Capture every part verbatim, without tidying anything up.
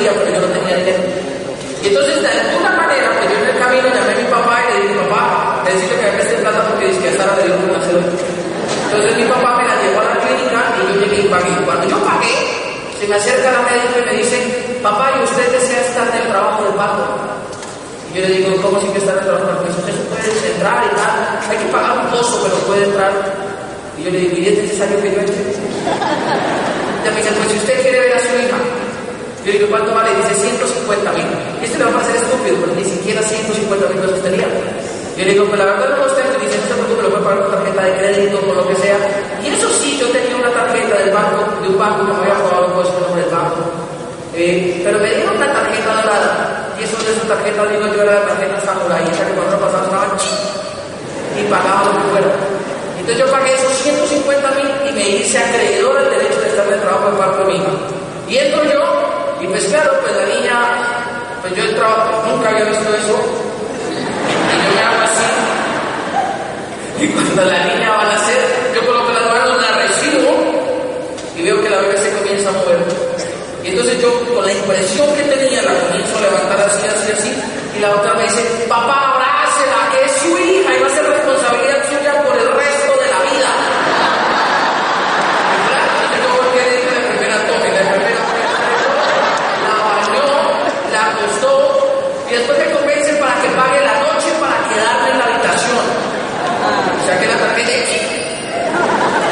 Día, pero yo no tenía dinero. Y entonces, de alguna manera, camino llamé a mi papá y le dije, papá, necesito que me preste plata porque dice que es hora de ir a un gimnasio. Entonces mi papá me la llevó a la clínica y yo llegué y pagué. Cuando yo pagué, se me acerca la médica y me dice, papá, ¿y usted desea estar en el trabajo del parto? Y yo le digo, ¿cómo sí que está en el trabajo del parto? Usted puede entrar y tal, hay que pagar un costo, pero puede entrar. Y yo le digo, ¿y es necesario que yo entre? Y me dice, pues si usted quiere ver a su hija. Yo digo, ¿cuánto vale? Dice, ciento cincuenta mil. Y este me va a parecer estúpido, porque ni siquiera ciento cincuenta mil pesos tenía. Yo le digo, pues la verdad no lo tengo. Dice, no sé por qué me lo puedo pagar con tarjeta de crédito, con lo que sea. Y eso sí, yo tenía una tarjeta del banco, de un banco que me había jugado con ese nombre del banco. Eh, pero me dieron una tarjeta dorada. Y eso de esa tarjeta, digo, yo era la tarjeta Samurai, esa que cuando pasaba estaba chis. Y pagaba lo que fuera. Entonces yo pagué esos ciento cincuenta mil y me hice acreedor al derecho de estar en el trabajo del parto mío. Y entro yo. Y pues claro, pues la niña, pues yo el trabajo, nunca había visto eso. Y yo me hago así. Y cuando la niña va a nacer, yo coloco las manos, la recibo y veo que la bebé se comienza a mover. Y entonces yo, con la impresión que tenía, la comienzo a levantar así, así, así. Y la otra me dice, papá, abrácela, que es su hija y va a ser responsabilidad suya por el resto de la vida. Y claro, entonces yo volví a decir la primera toma, la primera. Y después me convencen para que pague la noche para quedarme en la habitación. O sea que la tarjeta X.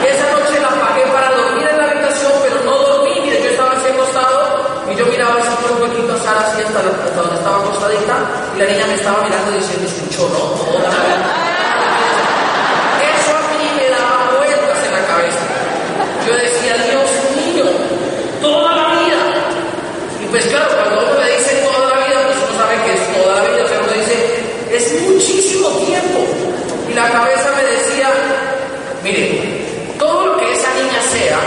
Y esa noche la pagué para dormir en la habitación, pero no dormí. Mire, yo estaba así acostado y yo miraba así por un huequito a Sara, así hasta, hasta donde estaba acostadita. Y la niña me estaba mirando diciendo, escuchó, ¿no? Toda la vida. Eso a mí me daba vueltas en la cabeza. Yo decía, Dios mío, toda la vida. Y pues claro, cuando uno me dice toda la vida, pues uno sabe que es toda la vida, pero uno dice, es muchísimo tiempo. Y la cabeza me decía, mire, todo lo que esa niña sea,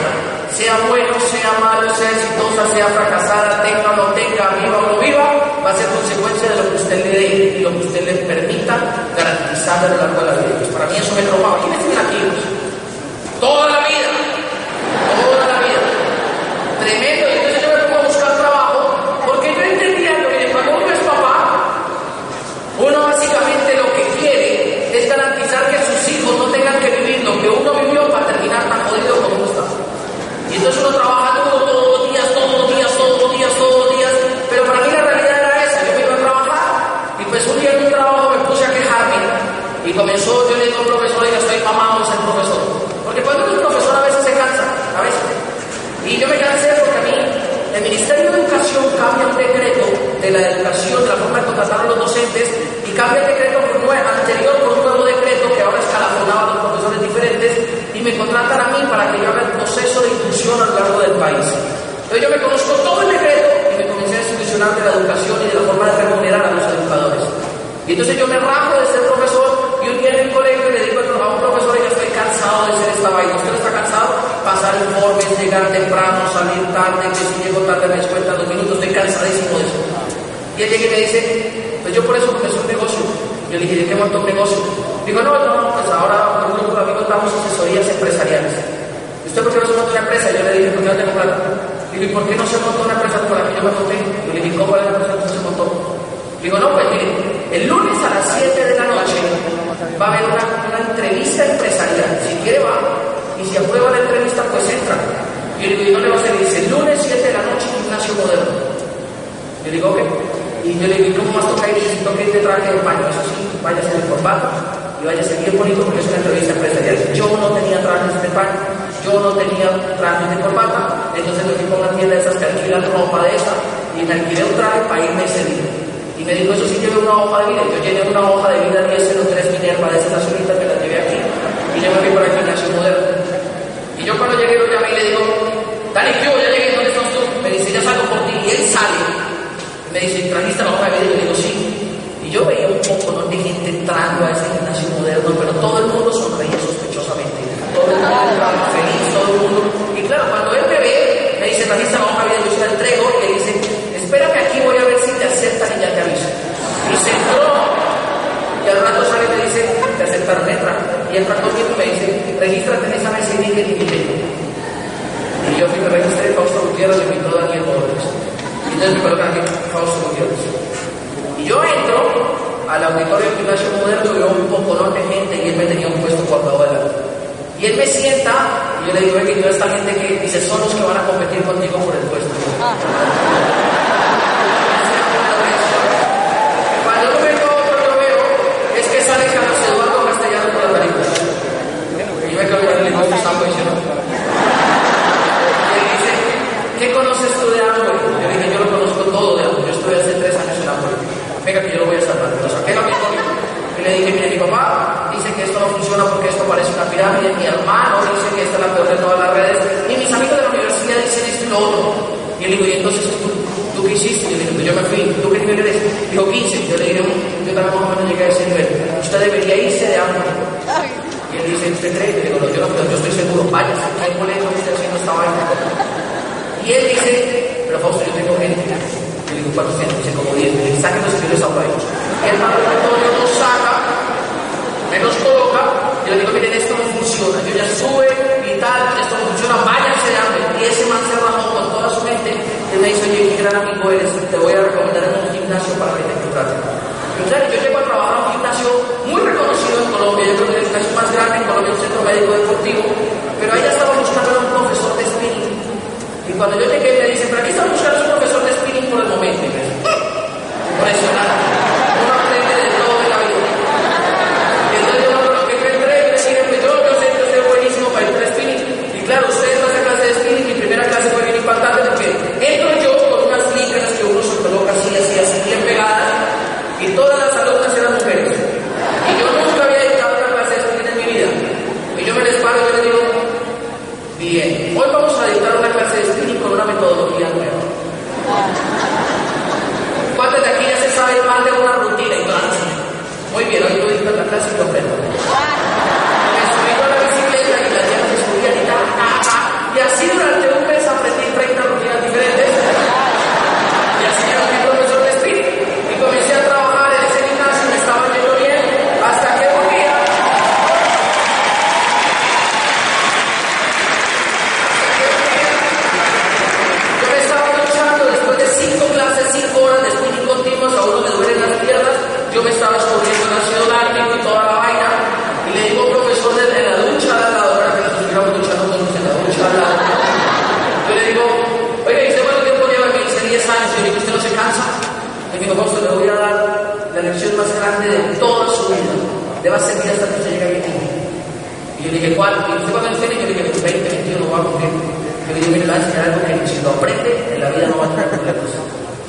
sea bueno, sea malo, sea exitosa, sea fracasada, tenga o no tenga, viva o no viva, va a ser consecuencia de lo que usted le dé y lo que usted le permita garantizar a lo largo de la vida. Pues para mí eso me traumaba. ¿Quiénes están aquí? Toda la vida. Toda la vida. Tremendo. Y entonces yo me pongo a buscar trabajo. Uno básicamente lo que quiere es garantizar que sus hijos no tengan que vivir lo que uno vivió para terminar tan jodido como uno está. Y entonces uno trabaja duro todos los días, todos los días, todos los días, todos los días. Pero para mí la realidad era esa, yo me iba a trabajar. Y pues un día en un trabajo me puse a quejarme. Y comenzó, yo le digo al profesor, oiga, estoy mamado de ser profesor. Porque cuando un profesor a veces se cansa, a veces. Y yo me cansé porque a mí el Ministerio de Educación cambia un decreto de la educación, de la forma de contratar a los docentes, y cambia el decreto por nuevo, anterior por un nuevo decreto que ahora escalafonaba a los profesores diferentes, y me contratan a mí para que yo haga el proceso de inclusión a lo largo del país. Entonces yo me conozco todo el decreto y me comencé a institucionar de la educación y de la forma de remunerar a los educadores. Y entonces yo me rajo de ser profesor, y un día en el colegio le digo a un profesor, yo estoy cansado de ser esta vaina. ¿Usted no está cansado? Pasar informes, llegar temprano, salir tarde, que si llego tarde me descuenta dos minutos, estoy cansadísimo de eso. Y él llega y me dice, pues yo por eso empecé un negocio. Yo le dije, ¿de qué monto un negocio? Digo, no, no, pues ahora con un amigo damos asesorías empresariales. ¿Y usted por qué no se monta una empresa? Yo le dije, ¿por qué no tengo plata? Digo, ¿y por qué no se monta una empresa con la que yo me monté? Yo le dije, ¿cómo la empresa no se montó? Digo, no, pues mire, el lunes a las siete de la noche va a haber una, una entrevista empresarial. Si quiere va, y si aprueba la entrevista, pues entra. Yo le digo, ¿y dónde va a ser? Dice, el lunes siete de la noche, Gimnasio Modelo. Yo le digo, ok. Y yo le digo, ¿cómo más toca ir? Si toca ir de traje de baño, eso sí, váyase en el corbata y váyase bien bonito porque es una entrevista empresarial. Yo no tenía trajes de baño, yo no tenía trajes de corbata, entonces me fui con una tienda de esas que alquilan ropa de esa y me alquilé un traje para irme ese día. Y me dijo, eso sí, llevé una hoja de vida. Yo llevé una hoja de vida diez cero tres Minerva de esas unitas que la llevé aquí y yo me fui para el Gimnasio Modelo. Y yo cuando llegué lo llamé y le digo, Dani, ¿qué hubo? Ya llegué, ¿dónde estás tú? Me dice, ya salgo por ti. Y él sale. Me dice, ¿trajiste la hoja de vida? Y yo le digo, sí. Y yo veía un poco, ¿no?, de gente entrando a ese Gimnasio Moderno, pero todo el mundo sonreía sospechosamente. Todo el mundo estaba feliz, todo el mundo. Y claro, cuando él me ve, me dice, ¿trajiste la hoja de vida? Yo se la entrego y le dice, espérame aquí, voy a ver si te aceptan y ya te aviso. Y se entró. Y al rato sale y me dice, te aceptaron, entra. Y entra conmigo y me dice, regístrate en esa mesa y dije, dime. Y yo me registré, Fausto Gutiérrez, me invitó Daniel Morales. Entonces me colocan aquí, Fausto Gutiérrez. Y yo entro a al auditorio del Gimnasio Modelo veo un poco de gente y él me tenía un puesto cuando era. Y él me sienta y yo le digo, oye, toda esta gente que dice, son los que van a competir contigo por el puesto. Ah. Cuando lo veo, cuando lo veo, es que sale Carlos Eduardo Castellano por las narices. Y yo me quedo en el mismo saco y yo no. Y él dice, ¿qué conoces tú de Amway? Yo dije, yo lo conozco todo de Amway, yo estuve hace tres años en Amway. Venga, que yo lo voy a salvar. Lo saqué lo mismo. Y le dije, mire, mi papá dice que esto no funciona porque esto parece una pirámide. Mi hermano dice que esta es la peor de todas las redes. Y mis amigos de la universidad dicen esto y lo otro. Y le digo, ¿y entonces tú, tú qué hiciste? Yo le digo, yo me fui. ¿Tú qué nivel eres? Digo, quince. Yo le digo, yo tampoco no llegué a ese nivel. Usted debería irse de hambre. Y él dice, ¿usted cree? Yo le digo, no, yo no, yo estoy seguro. Vaya, ¿qué colegio usted haciendo esta vaina? Y él dice, pero Fausto, yo tengo gente. Yo digo, cuatrocientos, dice, como diez. Saquen los estudios a huevos. Y el padre Antonio nos saca, me los coloca, y yo digo, miren, esto no funciona. Yo ya sube y tal, esto no funciona, váyanse de hambre. Y ese man se rajó con toda su mente, y me dice, oye, qué gran amigo eres, te voy a recomendar en un gimnasio para venir a tu casa. Y claro, yo llego a trabajar a un gimnasio muy reconocido en Colombia, yo creo que es el gimnasio más grande en Colombia, un centro médico deportivo, pero ahí ya estaba buscando a un profesor de spinning. Y cuando yo llegué, me dicen, pero aquí estamos buscando un profesor de spinning por el momento. Y me dicen, impresionante, uno aprende de todo en la vida. Entonces yo lo que entré, me dijeron, yo no sé que usted es buenísimo para ir para spinning. Y claro, usted va a hacer clase de spinning, mi primera clase fue bien impactante porque entro yo con unas líneas que uno se coloca así, así, así, bien pegadas, y todas las alumnas eran mujeres. Y yo nunca había dedicado una clase de spinning en mi vida. Y yo me les paro y yo les digo, bien, hoy vamos a dedicar una clase de spinning con una metodología nueva. ¿Cuántos de aquí ya se sabe más de una rutina? Y claro, muy bien, hoy tú dictas la clase y lo prendo. Me subí con la bicicleta y la llena se subía y tal, ah, ah. Y así durante un mes aprendí treinta rutinas diferentes. Y así yo fui profesor de spinning y comencé a trabajar en ese gimnasio y me estaba yendo bien hasta que un día. Yo me estaba luchando después de cinco clases, cinco horas de spinning continuas, a uno me duelen las piernas, yo me estaba escondiendo en ácido láctico y toda la vaina, y le digo, profesor, desde la ducha a la hora que nos estuviéramos duchando todos en la ducha a la hora, yo le digo, oiga, ¿y usted cuánto tiempo lleva? Me dice diez años, y le digo, ¿usted no se cansa? Y me dijo, Fausto, le voy a dar la lección más grande de toda su vida, le va a servir hasta que usted llegue a mi tiempo. Y yo le dije, ¿cuál? Y usted cuando tiene, yo le dije, veinte, veintiuno, no va a cumplir. Yo le dije, mira, la enseñar algo que si lo aprende, en la vida no va a tener problemas.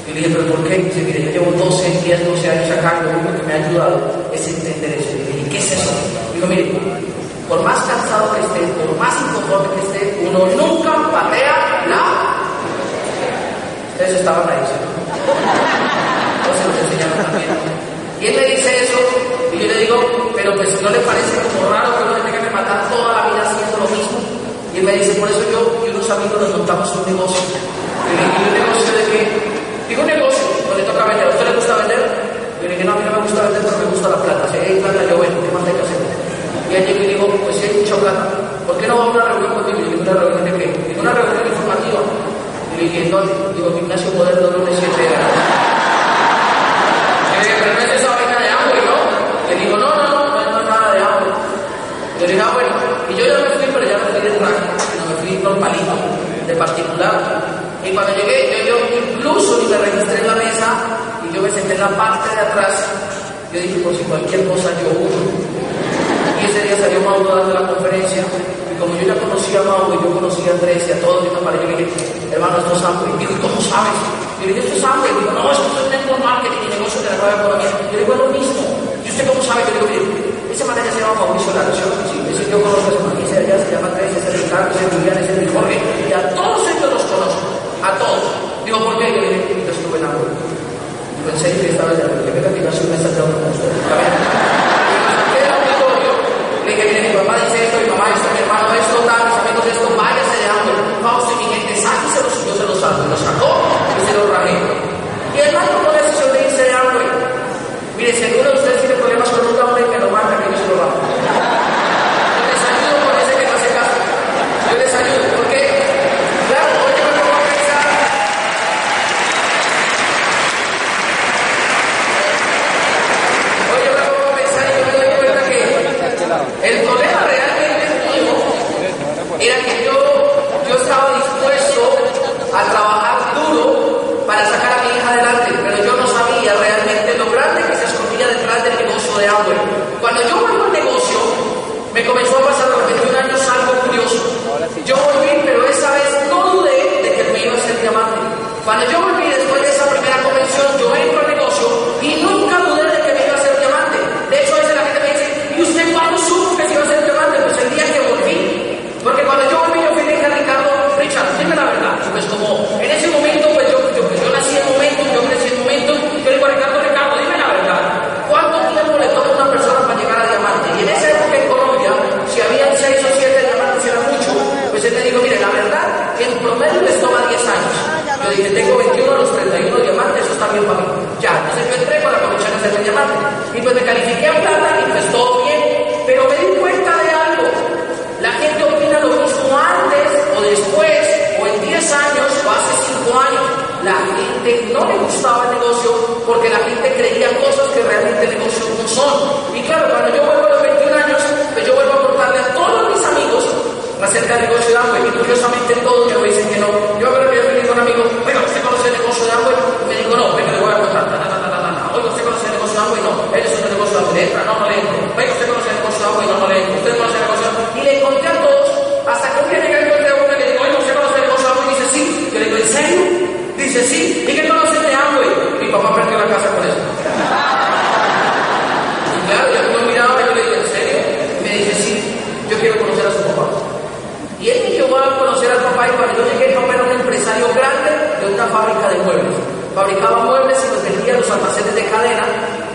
Y le dije, ¿pero por qué? Y dice, mire, yo llevo doce, diez, doce años acá, lo único que me ha ayudado es entender eso. Y le dije, ¿qué es eso? Digo, mire, por más cansado que esté, por más inconforme que esté, uno nunca patea la... Ustedes estaban ahí, ¿sí? Entonces nos enseñaron también. Y él me dice eso, y yo le digo, pero pues ¿no le parece como raro que uno tenga que matar toda la vida haciendo lo mismo? Y él me dice, por eso yo y unos amigos nos montamos un negocio. Y le dije, ¿un negocio de qué? Digo, un negocio, no le toca vender. ¿A usted le gusta vender? Yo le dije, no, a mí no me gusta vender, pero me gusta la plata. Si hay plata, yo vendo, ¿qué más hay que hacer? Y allí me digo, pues si hay mucha plata, ¿por qué no va a una reunión conmigo? Yo digo, ¿una reunión de qué? Digo, una reunión informativa. Y le dije, ¿dónde? Digo, Gimnasio Modelo, lunes siete de la noche. Yo le dije, pero no es esa vaina de hambre, ¿no? Le digo, no, no, no, no es nada de hambre. Yo le dije, ah, bueno. Y yo ya me fui, pero ya me fui de traje, sino me fui normalito, de particular. Y cuando llegué, yo, yo incluso ni me registré en la mesa y yo me senté en la parte de atrás. Yo dije, por si cualquier cosa yo uso. Y ese día salió Mauro dando la conferencia. Y como yo ya conocía a Mauro y yo conocía a Andrés y a todos, yo me paré y le dije, hermano, esto es hambre. Y dijo, ¿cómo sabes? Y yo dije, esto es hambre. Y dijo, no, esto es network marketing y negocio de la nueva economía. Y yo digo, es lo mismo. ¿Y usted cómo sabe? Yo digo, mire, ese man ya se llama Mauricio Lara, yo no sé si ese yo conozco a ese man, ese de allá se llama Andrés, ese de Ricardo, ese de Julián, ese de Jorge. Y a todos ellos los conozco. A todos. Digo, ¿por qué? Yo le dije, yo estuve en Amway. Digo, en serio, estaba en Amway. Venga, que no soy un mes saltado con usted. A ver. ¿Qué era un auditorio? Le dije, mire, mi papá dice esto, mi mamá dice, mi hermano esto, tal, mis amigos esto, váyase de Amway. Fausto y mi gente, sáquese los yo se los salgo. Lo sacó y se lo rajé. Y el man tomó la decisión de irse de Amway. Mire, si alguno de ustedes tiene problemas con un hombre, que lo marca, que yo se lo rajo. Yo les ayudo con ese que no hace caso. Yo les ayudo. ¿Por qué? plata. Y pues me califiqué a plata y pues todo bien. Pero me di cuenta de algo. La gente opina lo mismo antes o después, o en diez años o hace cinco años. La gente no le gustaba el negocio porque la gente creía cosas que realmente el negocio no son. Y claro, cuando yo vuelvo a los veintiún años, pues yo vuelvo a contarle a todos mis amigos acerca del negocio de Amway. Y curiosamente todos me dicen que no. Yo me refiero a un amigo, bueno, ¿usted conoce el negocio de Amway? Me digo, no, venga, le voy a contar. Oiga, ¿usted conoce el negocio de Amway? No, él es un negocio de Amway. Entra, no, no le entro. Venga, ¿usted conoce el negocio de Amway? No, no le entro. ¿Usted conoce el negocio de Amway? Y le conté a todos, hasta que un día llegué a encontrar a uno y le digo, oiga, ¿usted conoce el negocio de Amway? Y dice, sí. Yo le digo, ¿en serio? Dice, sí. ¿Y qué conoce de Amway? Mi papá perdió la casa por eso. Y claro, yo no miraba, yo le digo, ¿en serio? Me dice, sí, yo quiero conocer a su papá. Y él me llevó a conocer al papá, y cuando yo llegué, el papá era un empresario grande de una fábrica de muebles. Fabricaba muebles y los vendía a los almacenes de cadena.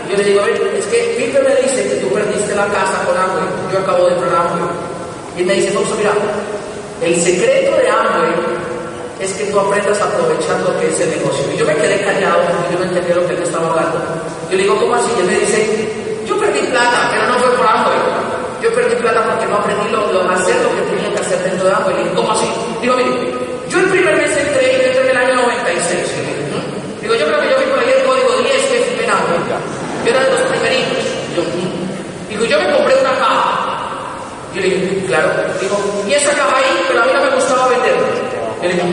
Y yo le digo, a ver, es que Pipe me dice que tú perdiste la casa con Amway. Yo acabo de entrar a Amway. Y me dice, Fausto, mira, el secreto de Amway es que tú aprendas aprovechando que es el negocio. Y yo me quedé callado porque yo no entendía lo que él me estaba hablando. Yo le digo, ¿cómo así? Y él me dice, yo perdí plata, pero no fue por Amway. Yo perdí plata porque no aprendí lo, lo, hacer lo que tenía que hacer dentro de Amway. ¿Cómo así? Digo, mire, yo el primer mes entré, yo entré en el año noventa y seis. ¿Sí? Digo, yo creo que yo vi por ahí el código diez que es en Amway. Yo era de los primeritos. Yo, digo, yo me compré una caja. Yo le digo, claro. Digo, y esa caja ahí, pero a mí no me gustaba venderla. Yo le digo,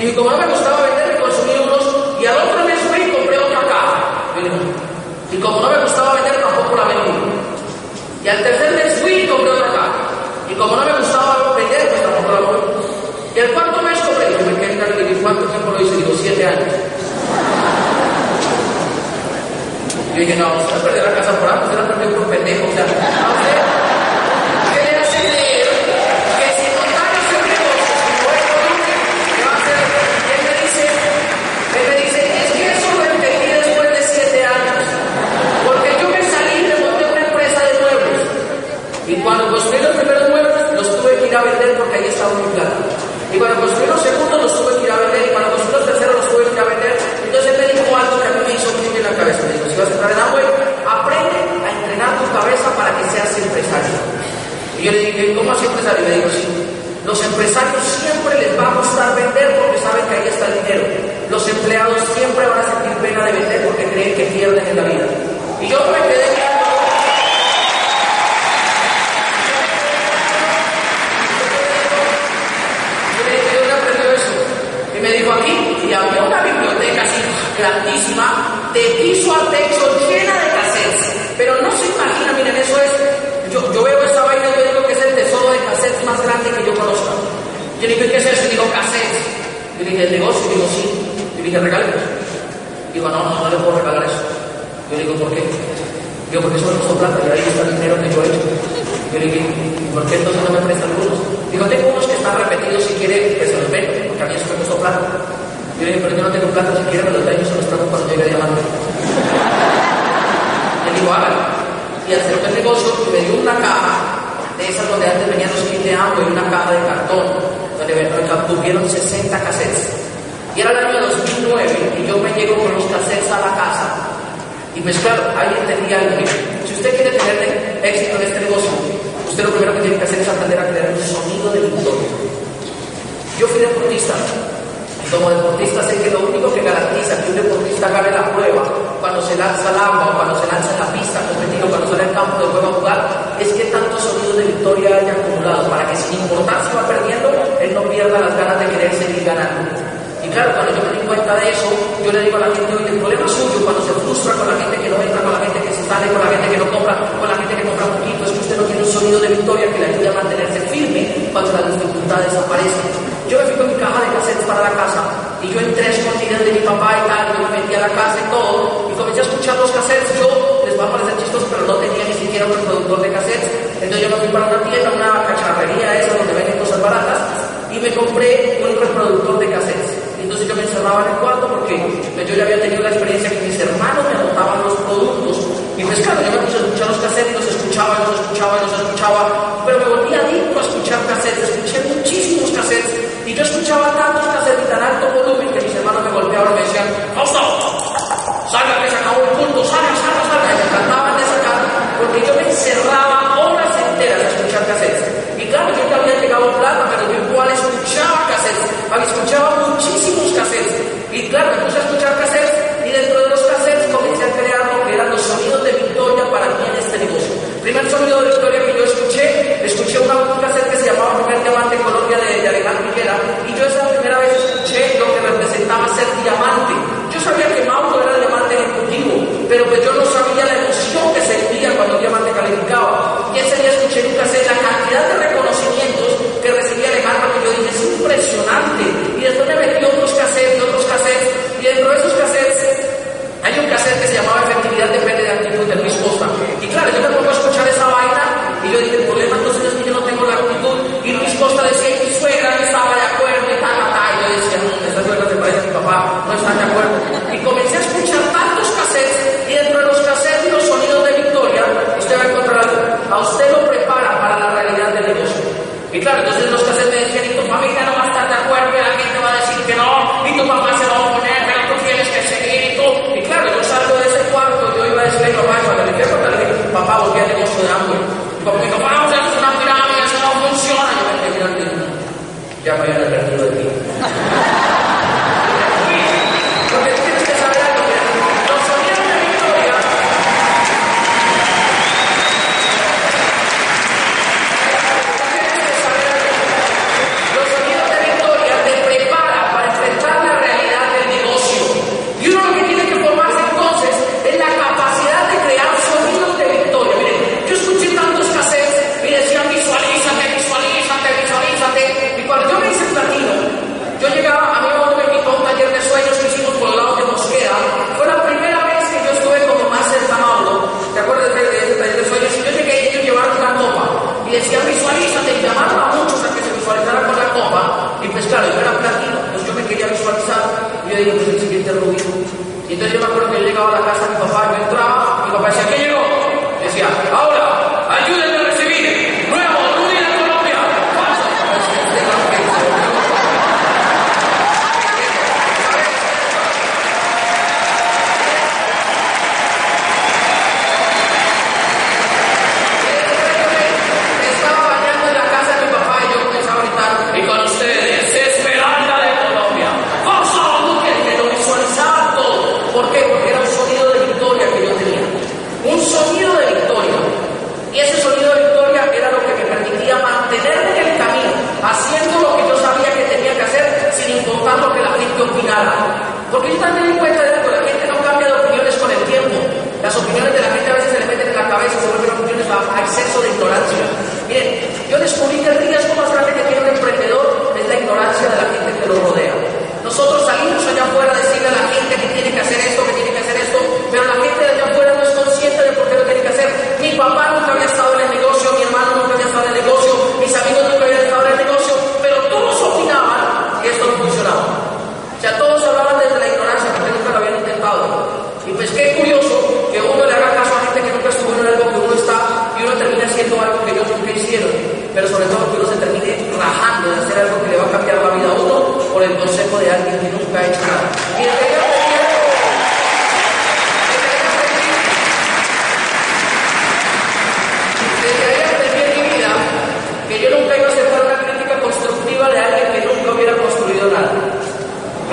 y como no me gustaba vender, consumí unos, y al otro mes fui y compré otra caja. Yo le digo, y como no me gustaba vender, tampoco la vendí. Y al tercer mes fui y compré otra caja. Y como no me gustaba vender, pues tampoco la compré. Y al cuarto mes compré. Yo me quedé tan feliz. ¿Cuánto tiempo lo hice? Digo, siete años. Yo dije, no, usted perdió la casa por algo, usted la perdió por pendejo. O sea, no sé. ¿Qué le hace creer que si no ganas el negocio, si no es bonito, ¿qué va a hacer? Él me dice, él me dice, es que eso lo entendí después de siete años. Porque yo me salí de una empresa de nuevos. Y cuando construí los primeros muebles, los tuve que ir a vender porque ahí estaba mi plata. Y cuando construí los segundos, los tuve que ir a vender. Y cuando construí los terceros, los tuve que ir a vender. Entonces me dijo algo que a mí me hizo clic en la cabeza. Me dijo, si vas a entrar en Amway, aprende a entrenar tu cabeza para que seas empresario. Y yo le dije, ¿cómo así empresario? Y me dijo, sí. Los empresarios siempre les va a gustar vender porque saben que ahí está el dinero. Los empleados siempre van a sentir pena de vender porque creen que pierden en la vida. Y yo me quedé mirando. Me dijo aquí, y había una biblioteca así grandísima, de piso a techo, llena de cassettes. Pero no se imagina, miren, eso es, yo, yo veo esa vaina y yo digo que es el tesoro de cassettes más grande que yo conozca. Yo le dije, ¿qué es eso? Y digo, cassettes. Yo le dije, ¿el negocio? Y digo, sí. Yo le dije, regálenos. Digo, no, no, no le puedo regalar eso. Yo le digo, ¿por qué? Digo, porque eso me costó plata, y ahí está el dinero que yo he hecho. Yo le dije, ¿por qué entonces no me prestan algunos? Digo, tengo unos que están repetidos, si quiere, que se los vendo, porque a mí eso me costó plata. Yo le dije, pero yo no tengo plata, si quiere, me los doy, yo se los trago cuando llegue a diamante. Le digo, hágalo. Y al cerrar el negocio, me dio una caja, de esas donde antes venían los kits de agua, y una caja de cartón, donde tuvieron sesenta cassettes. Y era el año dos mil nueve, y yo me llego con los cassettes a la casa. Y pues claro, ahí entendía algo. Si usted quiere tener éxito en este negocio, usted lo primero que tiene que hacer es aprender a crear un sonido del entorno. Yo fui deportista. Como deportista sé que lo único que garantiza que un deportista gane la prueba cuando se lanza al agua, cuando se lanza en la pista, competido, cuando sale al campo de juego a jugar, es que tantos sonidos de victoria haya acumulado para que sin importar si va perdiendo, él no pierda las ganas de querer seguir ganando. Y claro, cuando yo me di cuenta de eso, yo le digo a la gente, oye, el problema suyo cuando se frustra con la gente que no entra, con la gente que se sale, con la gente que no compra, con la gente que compra poquito, es que usted no tiene un sonido de victoria que le ayude a mantenerse firme cuando las dificultades aparecen. Yo me fui con mi caja de cassettes para la casa, y yo entré escondida de mi papá y tal, yo me metí a la casa y todo, y comencé a escuchar los cassettes. Yo, les va a parecer chistos, pero no tenía ni siquiera un reproductor de cassettes, entonces yo me fui para una tienda, una cacharrería esa donde venden cosas baratas, y me compré un reproductor de cassettes. Entonces yo me encerraba en el cuarto porque yo ya había tenido la experiencia que mis hermanos me anotaban los les va a exceso de ignorancia. Miren, yo descubrí que el riesgo más grande que tiene un emprendedor es la ignorancia de la gente que lo rodea. Nosotros salimos allá afuera a decirle a la gente que tiene que hacer esto, que tiene que hacer esto, pero la gente de allá afuera no es consciente de por qué lo tiene que hacer. Mi papá nunca había estado en el negocio, mi hermano nunca había estado en el negocio, mis amigos nunca habían estado en el negocio, pero todos opinaban que esto no funcionaba. O sea, todos hablaban desde la ignorancia porque nunca lo habían intentado. Y pues qué curioso que uno le haga caso a gente que nunca estuvo en algo que uno está y uno termina haciendo algo que ellos nunca hicieron, pero sobre todo que uno se termine rajando de hacer algo que le va a cambiar la vida a uno por el consejo de alguien que nunca ha hecho nada. Y desde que aprendí en mi vida que yo nunca iba a aceptar una crítica constructiva de alguien que nunca hubiera construido nada.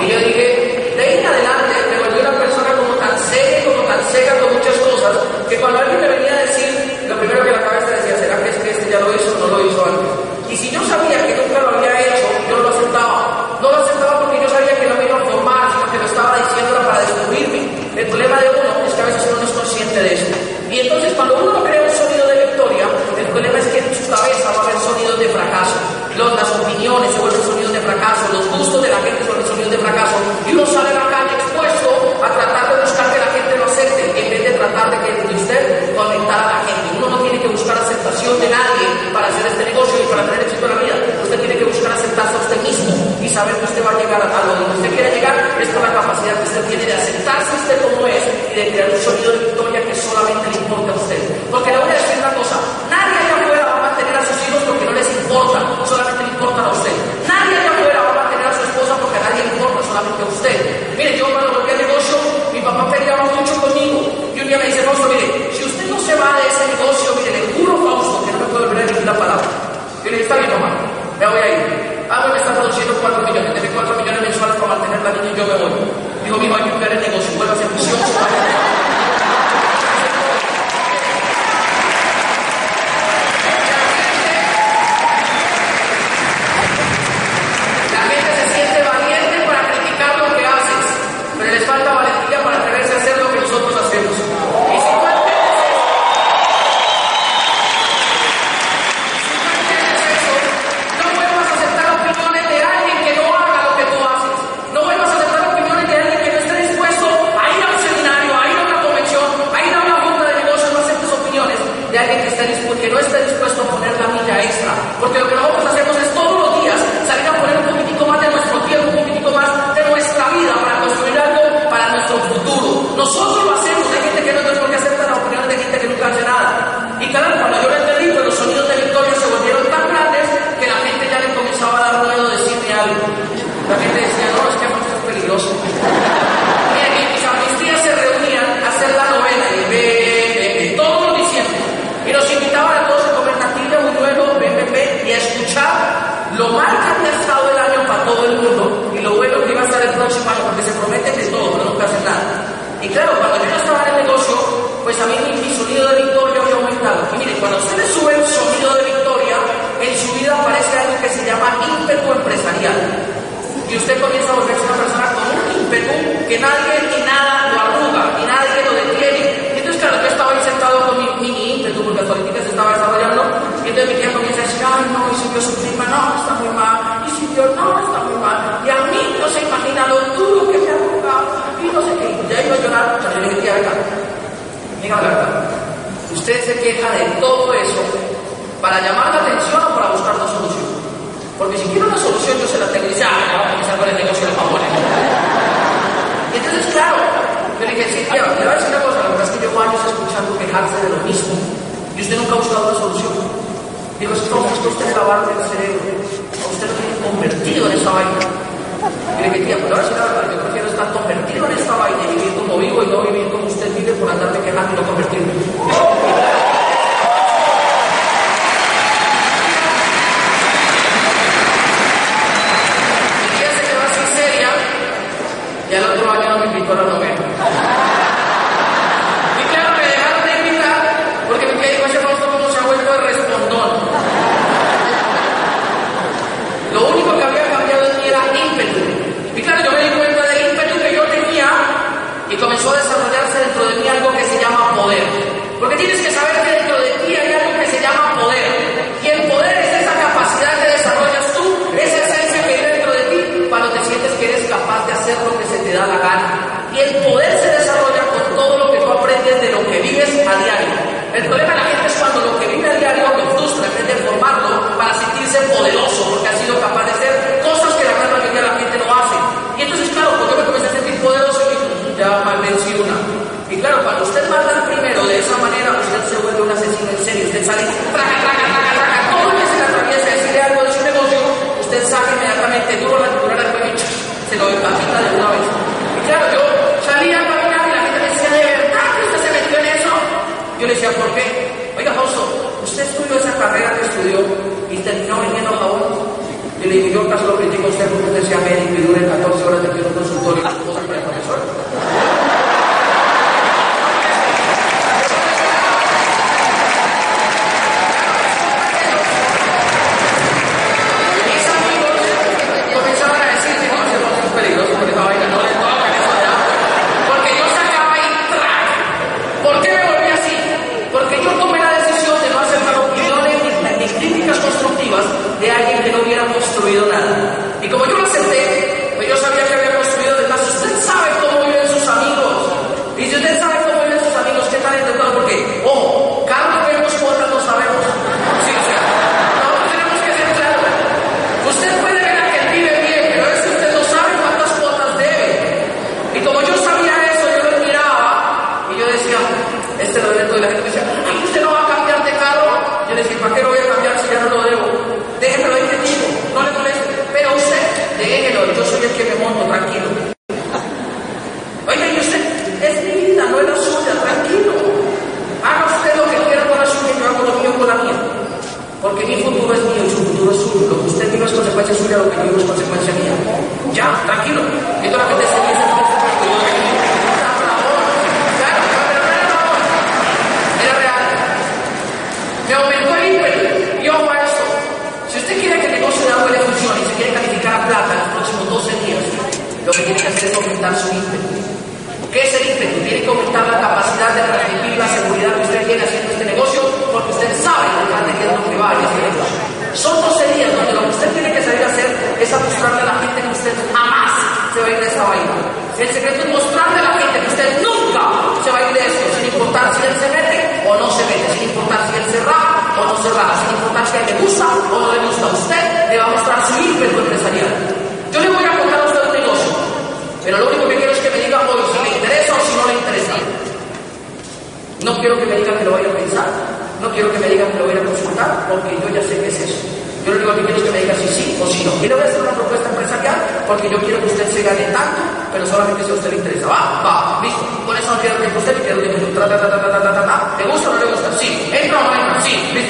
Y yo dije, de ahí en adelante me volví una persona como tan seria y como tan seca con muchas cosas, que cuando alguien me venía a decir, lo primero que la cabeza decía, ¿será que es que este ya lo hizo o no lo hizo antes? Y si yo sabía que nunca lo había hecho, yo lo aceptaba. No lo aceptaba porque yo sabía que no me iba a formar, sino que lo estaba diciendo para destruirme. El problema de uno es que a veces uno no es consciente de eso. Y entonces cuando uno no crea un sonido de victoria, el problema es que en su cabeza va a haber sonidos de fracaso. Los, las opiniones se vuelven sonidos de fracaso, los gustos de la gente se vuelven sonidos de fracaso. Y uno sale a la calle expuesto a tratar de buscar que la gente lo acepte, en vez de tratar de que usted conectar a la gente. Uno no tiene que buscar aceptación de nadie para hacer este negocio y para tener éxito en la vida. Usted tiene que buscar aceptarse a usted mismo y saber que usted va a llegar a donde usted quiere llegar. Es por la capacidad que usted tiene de aceptarse a usted como es y de crear un sonido de victoria que solamente le importa a usted. Porque le voy a decir una cosa, nadie allá afuera va a mantener a sus hijos porque no les importa, solamente le importa a usted. Nadie allá afuera va a mantener a su esposa porque a nadie le importa, solamente a usted. Mire, yo cuando volví al negocio, mi papá peleaba mucho conmigo y un día me dice, Fausto, mire, si usted no se va de ese negocio, mire, le juro, Fausto, que no me puedo volver a decir la palabra. Yo le dije, está bien, mamá, me voy a ir. Ah, me está produciendo cuatro millones, debe cuatro millones mensuales para mantener la niña y yo me voy. Digo, mi hijo, hay que ver el negocio, vuelve a hacer fusión. La gente se siente valiente para criticar lo que haces, pero les falta valentía para atreverse a hacer lo que nosotros hacemos. Y si tú que no esté dispuesto a poner la milla extra, porque lo que nosotros hacemos es todos los días salir a poner un poquitico más de nuestro tiempo, un poquitico más de nuestra vida para construir algo para nuestro futuro. Nosotros lo hacemos, hay gente que no tiene por qué aceptar las opiniones de gente que nunca hace nada. Y claro, cuando yo lo entendí, pues los sonidos de victoria se volvieron tan grandes que la gente ya le comenzaba a dar miedo de decirme algo. La gente decía, no, es que esto es peligroso. Miren, mis amistades se reunían a hacer la novela y ve los invitaban a todos a comer natilla, buñuelo, B M P y a escuchar lo mal que había estado el año para todo el mundo y lo bueno que iba a estar el próximo año, porque se prometen de todo, pero nunca hacen nada. Y claro, cuando yo no estaba en el negocio, pues a mí mi, mi sonido de victoria había aumentado. Y miren, cuando se le sube el sonido de victoria, en su vida aparece algo que se llama ímpetu empresarial. Y usted comienza a volverse una persona con un ímpetu que nadie ni nada lo arruga, ni nadie lo detiene. Claro, yo estaba ahí sentado con mi mini ímpetu porque las políticas se estaban desarrollando y entonces mi tía comienza a decir, ay no, y si yo soy prima, no, está muy mal, y si yo no, está muy mal, y a mí no se imagina lo duro que me ha tocado, y no sé qué, y ya iba a llorar, ya le dije, tía, acá, venga, verdad, usted se queja de todo eso para llamar la atención o para buscar una solución, porque si quiero una solución yo se la tengo y dice, ah, vamos a empezar con el negocio de favores. Y entonces, claro, yo le dije, sí, tía, le voy a decir una cosa, es que llevo años escuchando quejarse de lo mismo y usted nunca ha buscado una solución. Digo, es que usted es la barba del cerebro, usted no tiene convertido en esa vaina. Y le dije, tía, pues ahora sí la verdad, yo prefiero estar convertido en esta vaina y vivir como vivo y no vivir como usted vive por andarme quejando y no convertirme. Mi tía se quedó así seria y al otro año no me invitó a la novela. Lo único que había cambiado en mí era ímpetu. Y claro, yo me Yo le decía, ¿por qué? Oiga, Fausto, usted estudió esa carrera que estudió y terminó vendiendo jabón. Yo le dije, yo casi lo critico a usted porque usted sea médico y dure catorce horas de un consultorio y cosas para el profesor.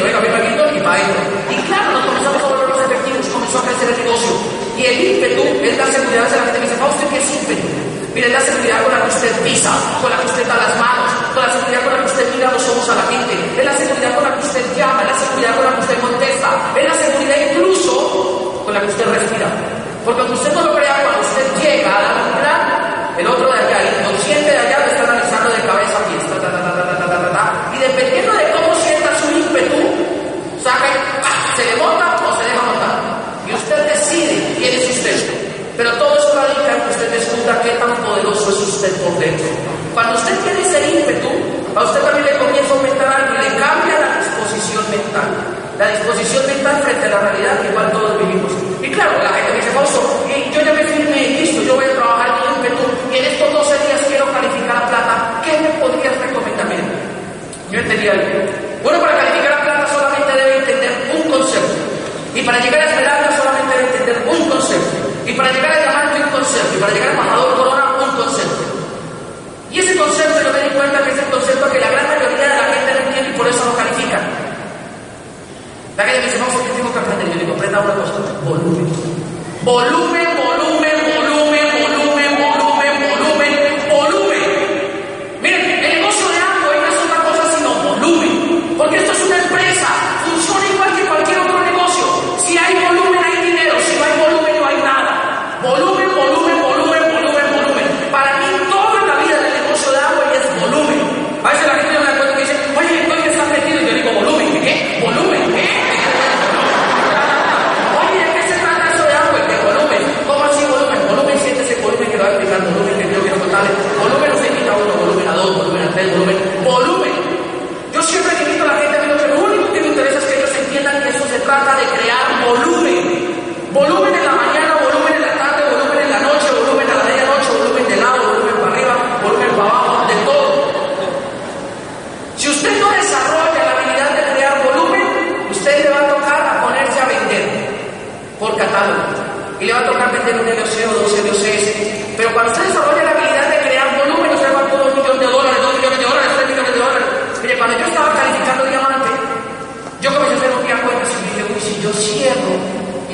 Cuando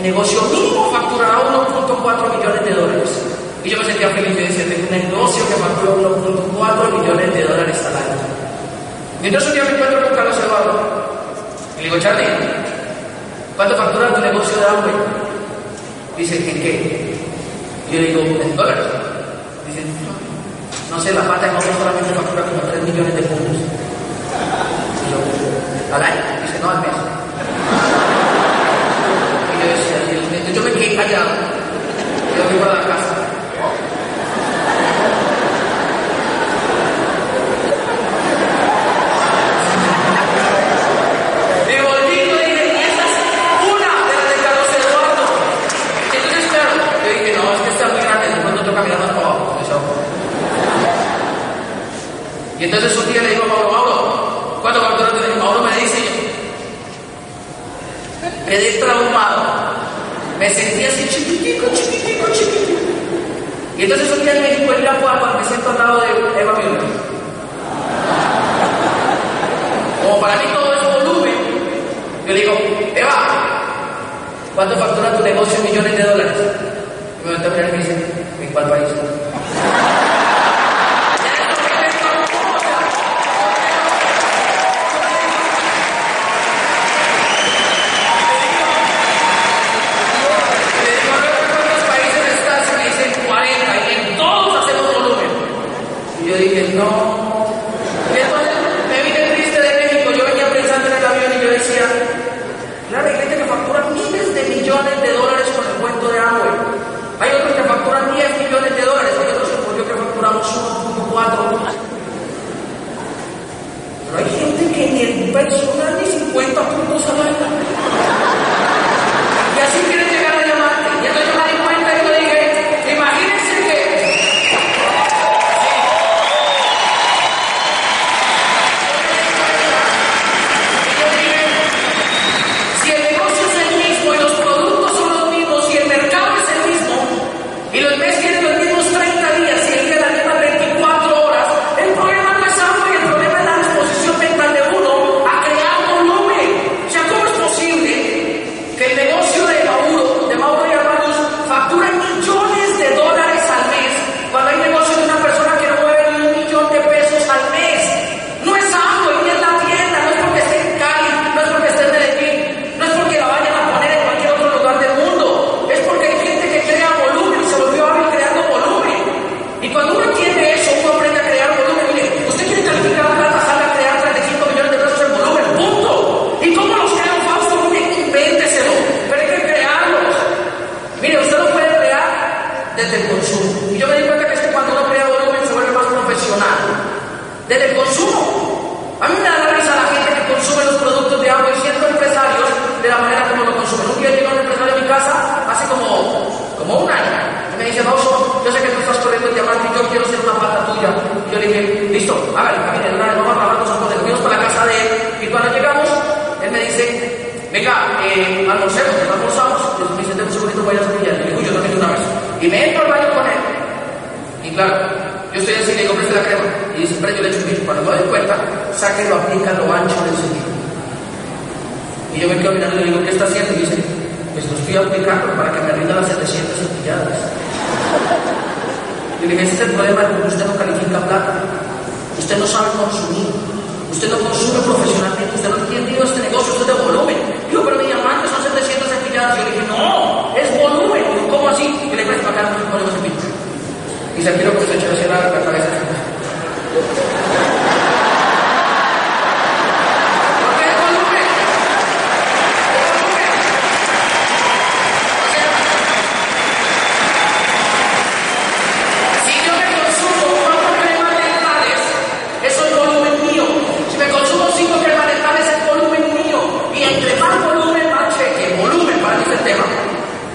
Mi negocio mínimo facturaba uno punto cuatro millones de dólares. Y yo me sentía feliz. Yo decía, tengo un negocio que factura uno punto cuatro millones de dólares al año. Y entonces un día me encuentro con Carlos Eduardo. Y le digo, Charlie, ¿cuánto factura tu negocio de Amway? Dice, ¿en qué? Y yo le digo, en dólares. Dice, no sé, la pata de Amway solamente factura como tres millones de puntos. Y yo, ¿al año? Dice, no, al mes. Y yo decía, yo me quedé callado. Yo fui para la casa. Y entonces un día le digo a Mauro, Mauro, ¿cuánto factura tú tienes? Mauro me dice, yo quedé traumado, me sentí así chiquitico, chiquitico, chiquitico. Y entonces un día me dijo, ir a Guapa, me siento al lado de Eva Miller. Como para mí todo es volumen, yo le digo, Eva, ¿cuánto factura tu negocio en millones de dólares? Y me voy a mirar y me dice, ¿en cuál país?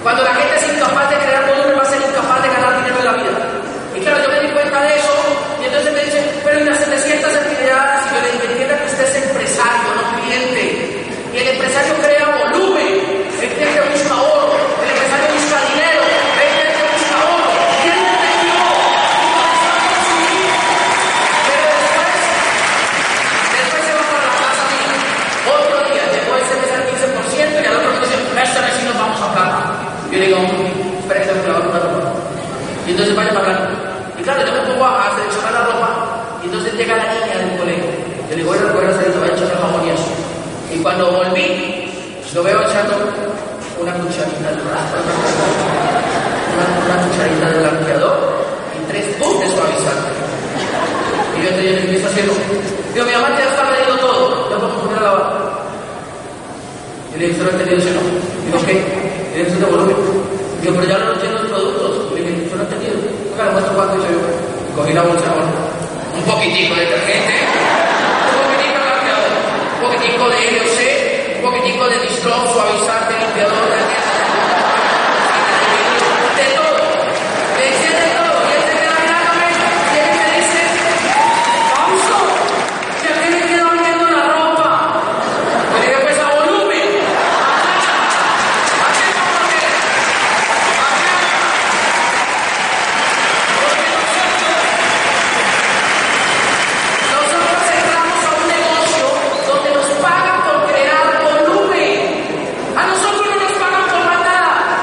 Cuando la gente es incapaz de crear volumen, va a ser incapaz de ganar dinero en la vida. Y claro, Y cuando volví, lo veo echando una cucharita de rato, una, una cucharita de blanqueador y tres pum de suavizante. Y yo te empiezo haciendo, digo, mi mamá ya está medido todo, ya vamos a poner a lavar. Y le dije, solo he entendido ese nombre. Digo, ok, le dije, de volumen. Digo, pero ya no entiendo los productos. Le dije, solo he entendido. Nunca le muestro cuánto hice yo. Cogí la bolsa, un poquitico de detergente, un poquitico de blanqueador, un poquitico de L O C, un poquitico de distrón, suavizante, limpiador, de todo. Le decía de todo. Y él se queda mirándome y él me dice, Fausto, si a mí me queda oliendo la ropa. Me dije, pues a volumen. Así no lo que. Nosotros entramos a un negocio donde nos pagan por crear volumen. A nosotros no nos pagan por nada.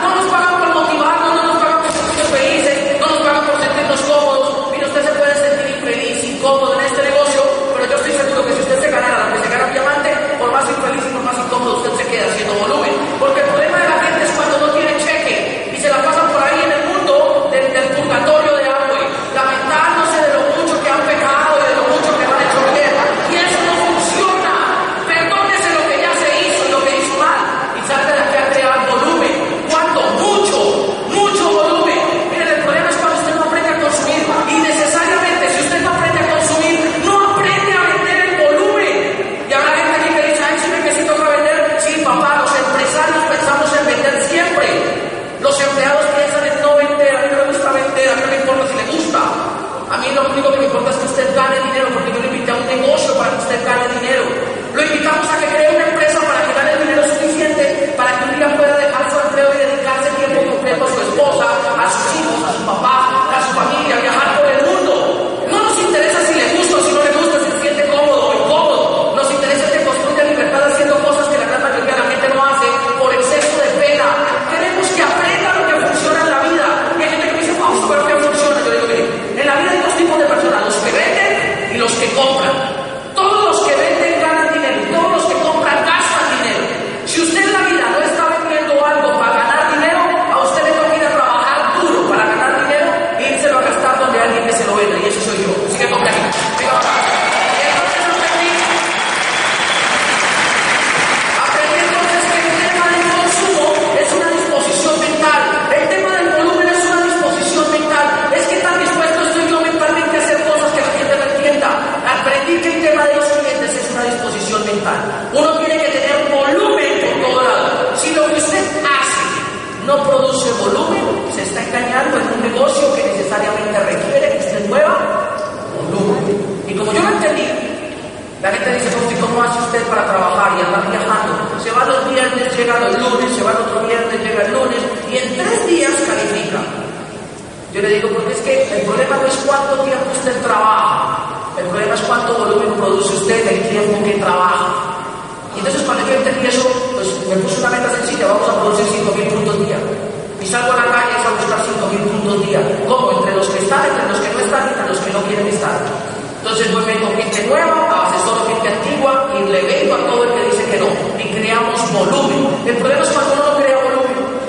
No nos pagan por motivarnos, no nos pagan por sentirnos felices, no nos pagan por sentirnos cómodos. Mira, usted se puede sentir infeliz, incómodo en este negocio, pero yo estoy seguro que si usted se ganara lo que se gana un diamante, por más infeliz y por más incómodo, usted se queda haciendo volumen. Porque el problema de la gente es cuando no tiene cheque y se la pasan por ahí en el mundo del, del purgatorio de Amway, lamentándose de lo mucho que han pecado y de lo mucho que han hecho bien. Y eso no funciona. Perdónese lo que ya se hizo y lo que hizo mal. Y salte de aquí a crear volumen. ¿Cuánto? Mucho, mucho volumen. Miren, el problema es cuando usted no aprende a consumir. Y necesariamente, si usted no aprende a consumir, no aprende a vender el volumen. Y habrá gente aquí que dice, ay, siempre que sí toca vender. Sí, papá, los empresarios pensamos en vender siempre. Los empleados piensan en no vender. A mí no me gusta vender, a mí no me importa si le gusta. A mí lo único que me importa es que usted gane dinero, porque yo le invité a un negocio para que usted gane dinero. Lo invitamos a que cree una empresa para que gane el dinero suficiente para que un día pueda dejar su empleo y dedicarse tiempo completo a su esposa, a sus hijos, a su papá, a su familia, viajar por el mundo. No nos interesa si le gusta o si no le gusta, si se siente cómodo o incómodo. Nos interesa que construya libertad haciendo cosas que la gran mayoría de la gente no hace por exceso de pena. Queremos que aprenda lo que funciona en la vida. Y hay gente que me dice, vamos a ver qué funciona. Yo digo, mire, en la vida hay dos tipos de personas, los que venden y los que compran. Todos los que venden ganan dinero y todos los que compran gastan dinero. Si usted en la vida no está vendiendo algo para ganar dinero, a usted le toca ir a trabajar duro para ganar dinero e írselo a gastar donde alguien que se lo venda. Y eso soy yo. Así que compre aquí. Venga, papá. Y entonces aprendí Aprendí entonces que el tema del consumo es una disposición mental. El tema del volumen es una disposición mental. Es que tan dispuesto estoy yo mentalmente a hacer cosas que la gente no entienda. Aprendí que el tema de los clientes es una disposición mental. Uno tiene que tener volumen por todo lado. Si lo que usted hace no produce volumen, se está engañando en un negocio que necesariamente requiere que usted mueva volumen. Y como yo lo entendí, la gente dice, "Fausto, ¿y cómo hace usted para trabajar y andar viajando? Se va los viernes, llega los lunes, se va el otro viernes, llega el lunes, y en tres días califica". Yo le digo, porque es que el problema no es cuánto tiempo usted trabaja, el problema es cuánto volumen produce usted del tiempo que trabaja. Y entonces cuando yo entendí eso, pues me puse una meta sencilla, vamos a producir cinco mil puntos día. Y salgo a la calle a buscar cinco mil puntos día. ¿Cómo? Entre los que están, entre los que no están, entre los que no quieren estar. Entonces voy viendo gente nueva, asesoro gente antigua y le vengo a todo el que dice que no. Y creamos volumen. El problema es cuando uno no crea volumen.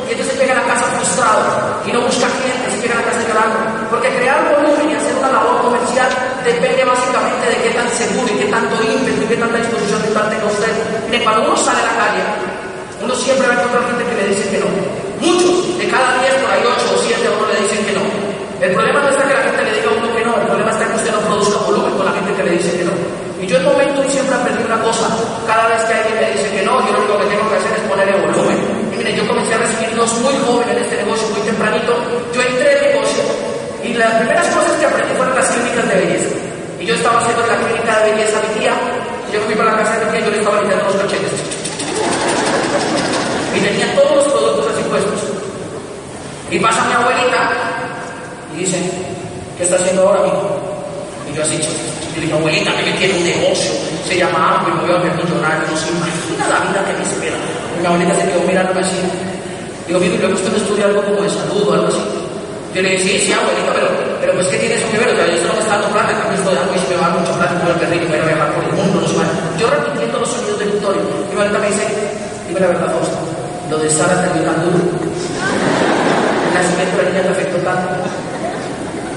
Y entonces llega a la casa frustrado y no busca gente, se llega a la casa llorando. Porque crear volumen y hacer una labor comercial depende básicamente de qué tan seguro y qué tanto ímpetu y qué tanta disposición mental tenga usted. Mire, cuando uno sale a la calle, uno siempre va a encontrar gente que le dice que no. Muchos, de cada diez, por ahí ocho o siete, a uno le dicen que no. El problema no está que la gente le diga a uno que no, el problema está que usted no produzca volumen con la gente que le dice que no. Y yo en momento y siempre aprendí una cosa, cada vez que alguien me dice que no, yo lo único que tengo que hacer es poner el volumen. Y mire, yo comencé a recibirlos muy joven en este negocio, muy tempranito. Yo entré al negocio y las primeras cosas que aprendí fueron las clínicas de belleza. Y yo estaba haciendo la clínica de belleza a mi tía, y yo fui para la casa de mi tía y yo le estaba limpiando los cachetes. Y tenía todos los productos así puestos. Y pasa mi abuelita. Y dicen, ¿qué está haciendo ahora, amigo? Y yo así, yo le dije, abuelita, que me tiene un negocio, se llama Amway, me voy a ver millonario, no se imagina la vida que me espera. Y mi abuelita se quedó mirando así. Digo, mire, creo que usted no estudia algo como de salud o algo así. Yo le dije, sí, sí, abuelita, pero, pero pues, ¿qué tiene eso que ver? O sea, yo solo me está dando plata, en cambio estoy dando y si me va a dar mucho plata, me voy a perder y me voy a viajar por el mundo, no se va. Yo repitiendo los sonidos del auditorio, y mi fue la verdad, Fausto. Lo de Sara te dio tan duro. El nacimiento de la niña te afectó tanto.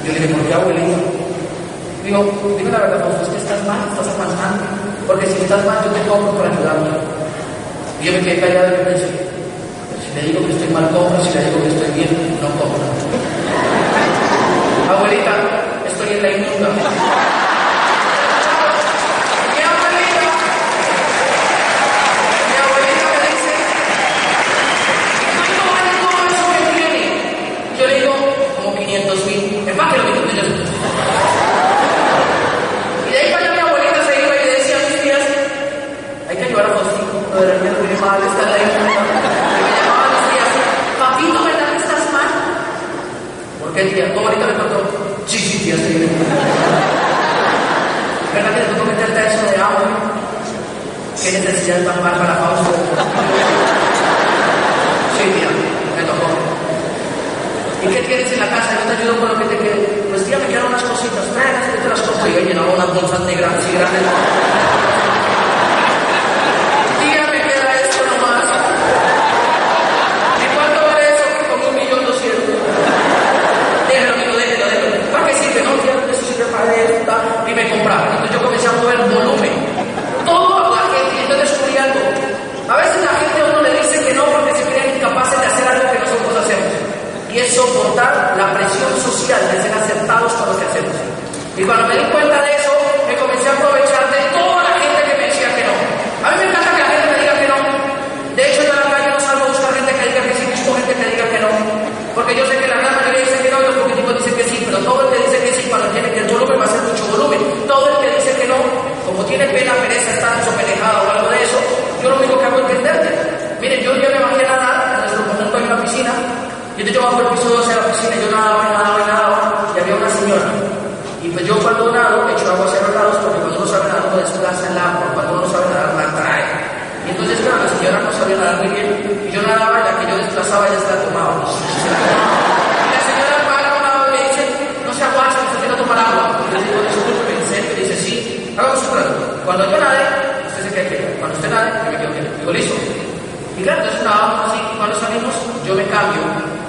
Yo le dije, ¿por qué, abuelito? Digo, dime la verdad, Fausto, es que estás mal, estás avanzando. Porque si estás mal, yo te compro para ayudarme. Y yo me quedé callado y pensé, si le digo que estoy mal, compro, si le digo que estoy bien, no compro. Abuelita, estoy en la inmunda. El día, ¿tú ahorita me tocó? Sí, sí, tía, estoy bien. ¿Verdad que te tocó meterte a eso de agua? ¿Qué necesidad tan mal para Fausto? Sí, tía, me tocó. ¿Y qué tienes en la casa? Yo te ayudo con lo que te quede. Pues tía, me quedan unas cositas. Tráelas, que te las compro. Y yo llenaba unas bolsas negras así grandes. Soportar la presión social de ser aceptados con lo que hacemos. Y cuando me di cuenta de eso, me comencé a aprovechar de toda la gente que me decía que no. A mí me encanta que la gente me diga que no. De hecho, yo en la calle no salgo a buscar gente que diga que sí, busco gente que diga que no. Porque yo sé que la gran mayoría dice que no y los políticos dicen que sí, pero todo el que dice que sí, cuando tiene que el volumen va a ser mucho volumen. Todo el que dice que no, como tiene pena, pereza, estar desopenejado o algo de eso, yo lo único que hago es entenderte. Miren, yo ya me bajé a nadar, en nuestro conjunto hay una piscina. Yo te llevaba por el piso doce a la piscina, yo nadaba, nadaba, nadaba, y había una señora. Y pues yo cuando nado, echo agua a cero grados, porque cuando uno sabe nadar, uno desplaza el agua, cuando uno sabe nadar, la trae. Y entonces, claro, la señora no sabía nadar muy bien, y yo nadaba, y la que yo desplazaba, ella se la tomaba. Y la señora para una vez me dice, no se aguanta, usted tiene que tomar agua. Y yo digo, disculpe, en serio, y dice, sí, hagamos un rato. Cuando yo nadé, usted se queda quieto. Cuando usted nade, yo me quedo quieto. Digo, listo. Y claro, entonces nadábamos así, cuando salimos, yo me cambio.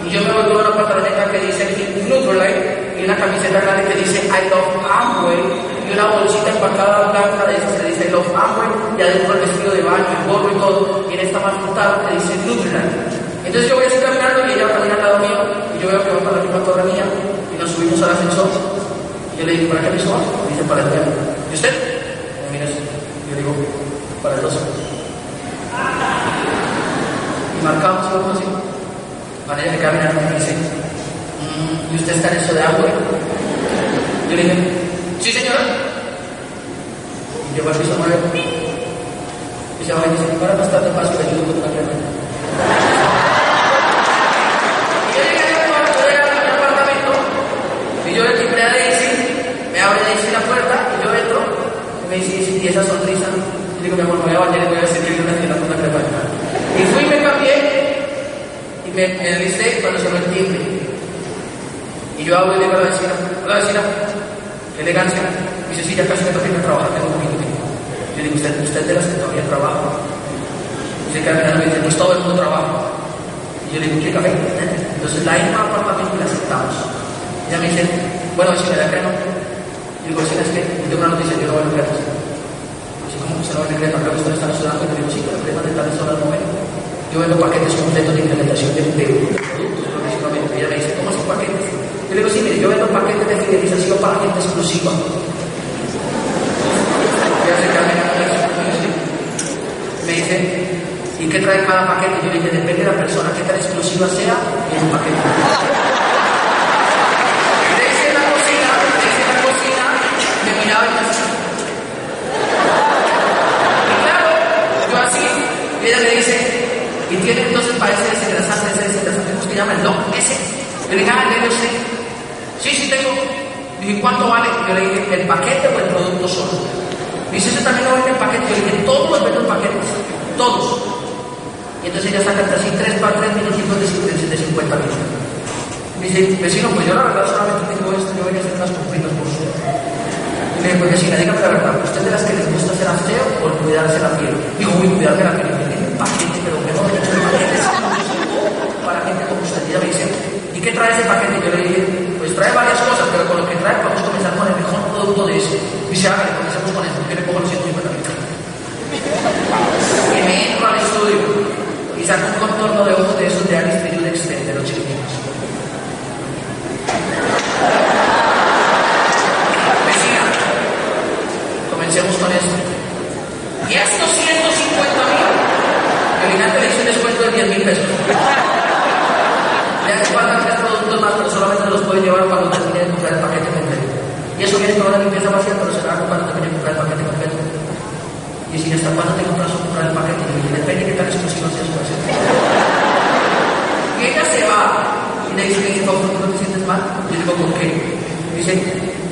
Y yo me voy con una pantaloneta que dice Nutrolight y una camiseta grande que dice I love Amway y una bolsita empacada blanca de esas que dice I love Amway y adentro el vestido de baño, el gorro y todo y en esta manfrutada que dice Nutrolight. Entonces yo voy así caminando y ella va a caminar al lado mío y yo veo que va para la misma torre mía y nos subimos al ascensor y yo le digo, ¿para qué me subo? Me dice, para el piano. ¿Y usted? Me mira así. Yo digo, para el oso. Y marcamos algo así. Cuando ella me camina y me dice, ¿y usted está en eso de agua? Yo le dije, sí señora. Y yo volví a su madre. Y se va y dice, ahora más tarde paso, le ayudo con una pierna. Y yo llegué a poder a mi apartamento. Y yo le timbré a Daisy, me abre Daisy la puerta y yo entro. Y me dice, ¿y esa sonrisa? Y digo, mi amor, me voy a bañar y voy a seguir una pierna con una pierna. Y fui y me cambié. Me, me dice cuando se me timbre. Y yo hago y le digo a la vecina, hola vecina, qué elegancia. Me dice, sí, ya casi me toca irme a trabajar, tengo un minuto. Yo digo, usted, usted de las que todavía trabaja. Dice que me dice, pues todo el mundo trabaja. Y yo le digo, ¿qué café? Entonces la misma apartamento y la aceptamos. Y ella me dice, bueno, vecina, ya creo. Y digo, vecina, es que tengo una noticia, yo no voy a creer. Dice, ¿cómo que se no va a creer? Acá ustedes están estudiando y le digo, sí, las cremas de tales horas no ven. Yo vendo paquetes completos de implementación de productos, lógicamente. Ella me dice, ¿cómo son paquetes? Yo le digo, sí, mire, yo vendo paquetes de fidelización para gente exclusiva. Ella se camina con eso. Me dice, ¿y qué trae cada paquete? Yo le dije, depende de la persona, qué tan exclusiva sea, es un paquete. Le dice en la cocina, le dice en la cocina, me miraba y me decía. Y claro, yo así, ella me dice, y tiene entonces parece desengrasante, ese desengrasante, ¿cómo se llama? No, ese. Yo le dije, ah, ¿le usted? Sí, sí, tengo. Dije, ¿cuánto vale? Yo le dije, ¿el paquete o el producto solo? Me dice, ¿ese también lo vende en paquete? Yo le dije, todos los venden en paquetes, todos. Y entonces ella saca así tres para tres minutitos de cincuenta mil. Me dice, vecino, pues yo la verdad solamente tengo esto, yo voy a hacer unas compritas por usted. Y le dije, pues vecina, dígame la verdad, ¿usted de las que les gusta hacer aseo o cuidarse la piel? Digo, uy, cuidarme la piel, paquete, pero ¿qué trae ese paquete? Yo le dije, pues trae varias cosas, pero con lo que trae vamos a comenzar con el mejor producto de eso. Y dice, hágale, comencemos con eso. Yo le pongo los ciento cincuenta mil. Y me entro al estudio y saco un contorno de ojos de esos de Alice Perú de Extend, de los chiquitinos. Vecina, comencemos con eso. Y a estos ciento cincuenta mil, caminante le hice un descuento de diez mil pesos. Ya faltan tres productos más, pero solamente los puedes llevar cuando termine de comprar el paquete completo. Y eso viene toda la limpieza vacía, pero se la hago cuando termine de comprar el paquete completo. Y si hasta cuándo tengo plazo comprar el paquete, depende de qué tal exclusivo sea su precio. Y ella se va y le dice, dice, Fausto, ¿no te sientes mal? Y digo, ¿por qué? Dice,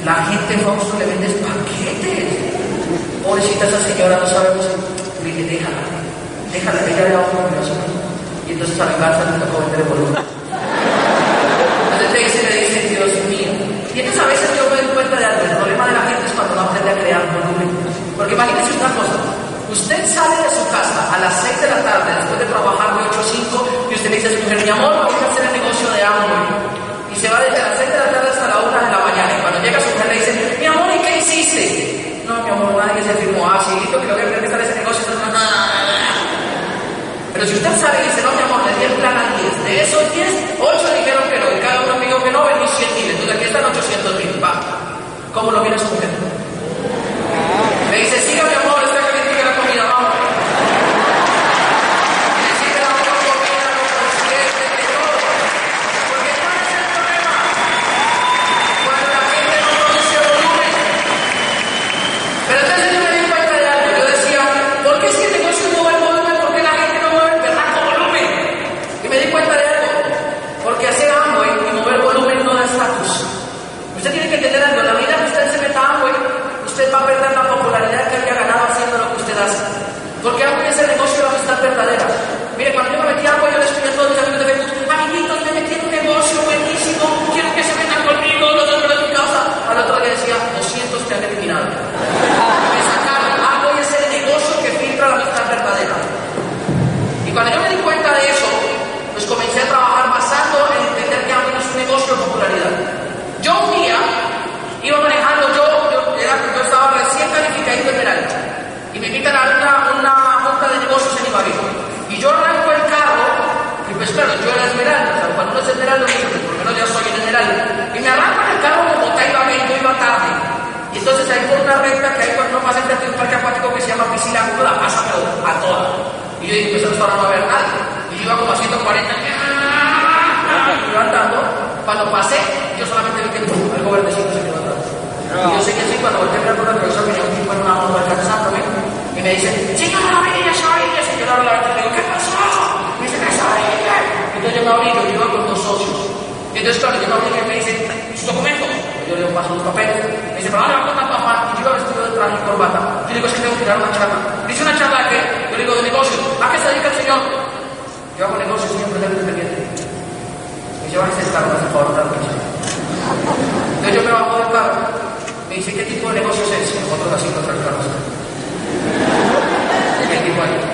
la gente, Fausto, le vendes paquetes. Pobrecita esa señora, no sabemos. Le dije, déjala, déjala, ella le va a un corazón. Y entonces a mi casa me tocó vender el volumen. Entonces le dice, le dice, Dios mío. Y entonces a veces yo me doy cuenta de algo. El problema de la gente es cuando no aprende a crear volumen. Porque imagínense una cosa, usted sale de su casa a las seis de la tarde después de trabajar de ocho a cinco y usted le dice a su mujer, mi amor, voy a hacer el negocio de Amway. Y se va desde las seis de la tarde hasta la una de la mañana y cuando llega su mujer le dice, mi amor, ¿y qué hiciste? No, mi amor, nadie se firmó. Ah, sí, yo creo que voy a empezar ese negocio. No, no, no, no. Pero si usted sale y dice, no, mi amor, le di el plan a diez, de esos diez, ocho dijeron que no, y cada uno dijo que no, vení cien mil, entonces aquí están ochocientos mil, va. ¿Cómo lo viene su mujer? Le dice, siga mi amor, está caliente la comida, vamos. Le sigue la otra comida, los clientes, de todo. Porque ¿cuál es el problema? Cuando la gente no produce volumen. Pero entonces yo me di cuenta de algo. Yo decía, ¿por qué si el negocio no va el volumen? ¿Por qué la gente no mueve verdad con volumen? Y me di cuenta de algo. Porque hacer Amway y mover volumen no da estatus. Usted tiene que entender algo. En la vida que usted se meta a Amway, usted va a perder la popularidad que había ganado haciendo lo que usted hace. Porque Amway es el negocio de la amistad verdadera. Mire, cuando yo me metí a Amway, yo les escribí a todos mis amigos de Facebook, amiguitos, me metí en un negocio buenísimo, quiero que se metan conmigo, los hombres de mi casa. Al otro día decía, doscientos te han eliminado. Me sacaron. Amway es el negocio que filtra la amistad verdadera. Y cuando yo me di cuenta de eso, pues comencé a trabajar basando en entender que Amway es un negocio de popularidad. Yo un día iba manejando, yo yo estaba recién calificado en verano y me invitan a una, una junta de negocios en Ibagué y yo arranco el carro y pues claro, yo era esmeralda, o sea, cuando uno es esmeralda, por lo menos ya soy esmeralda, y me arranco el carro como está Ibagué y yo iba tarde y entonces hay por una recta que hay cuando uno pasa frente a un parque acuático que se llama piscina, uno la pasa a toda y yo dije, pues hasta ahora no va a haber nadie y yo iba como a ciento cuarenta y yo andando, cuando pasé yo solamente vi que el gobernador se quedó atrás. Y yo sé que sí, cuando volteé a mirar por la televisión, venía un tipo en una moto alcanzándome y me dice, chica, no me digas a ella. Y yo le abro la ventana y le digo, ¿qué pasó? Me dice, ¿qué es a ella? Entonces yo me abrí, yo iba con dos socios. Entonces cuando yo me abrí, me dice, ¿sus documentos? Yo le paso los papeles. Me dice, ¿pero dónde vas con la mamá? Y yo iba vestido de traje y corbata. Yo le digo, es que tengo que dar una charla. Dice, ¿una charla de qué? Yo le digo, de negocio. ¿A qué se dedica el señor? Yo hago negocios y siempre tengo independiente. Y yo, bájese el carro, por favor, dale un charla. Entonces yo me bajo del carro. Y dice, ¿qué tipo de negocios es? Nosotros así nos trancamos. ¿Qué tipo hay?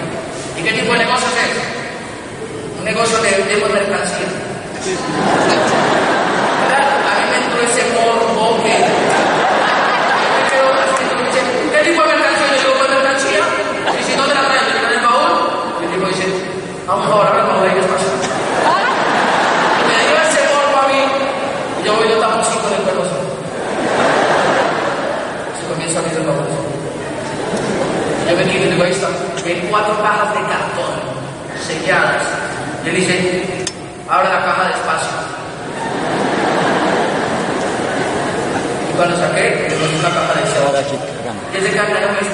¿Y qué tipo de negocios es? Un negocio de, de mercancía. ¿Verdad? A mí me entró ese morbo que... ¿Qué tipo de mercancía? Yo digo, ¿cuál mercancía? Y si no te la traes, ¿te traes el baúl? Y el tipo dice, vamos ahora, vamos a ver qué pasa. Y me dio ese morbo a mí, y yo voy yo tapo cinco de cuerpo. Comienza a abrir el baúl. Yo venía y le digo, ahí está, en cuatro cajas de cartón selladas. Yo le dije, abre la caja despacio. Y cuando saqué, le doy una caja de cebolla. Y ese caja me dice,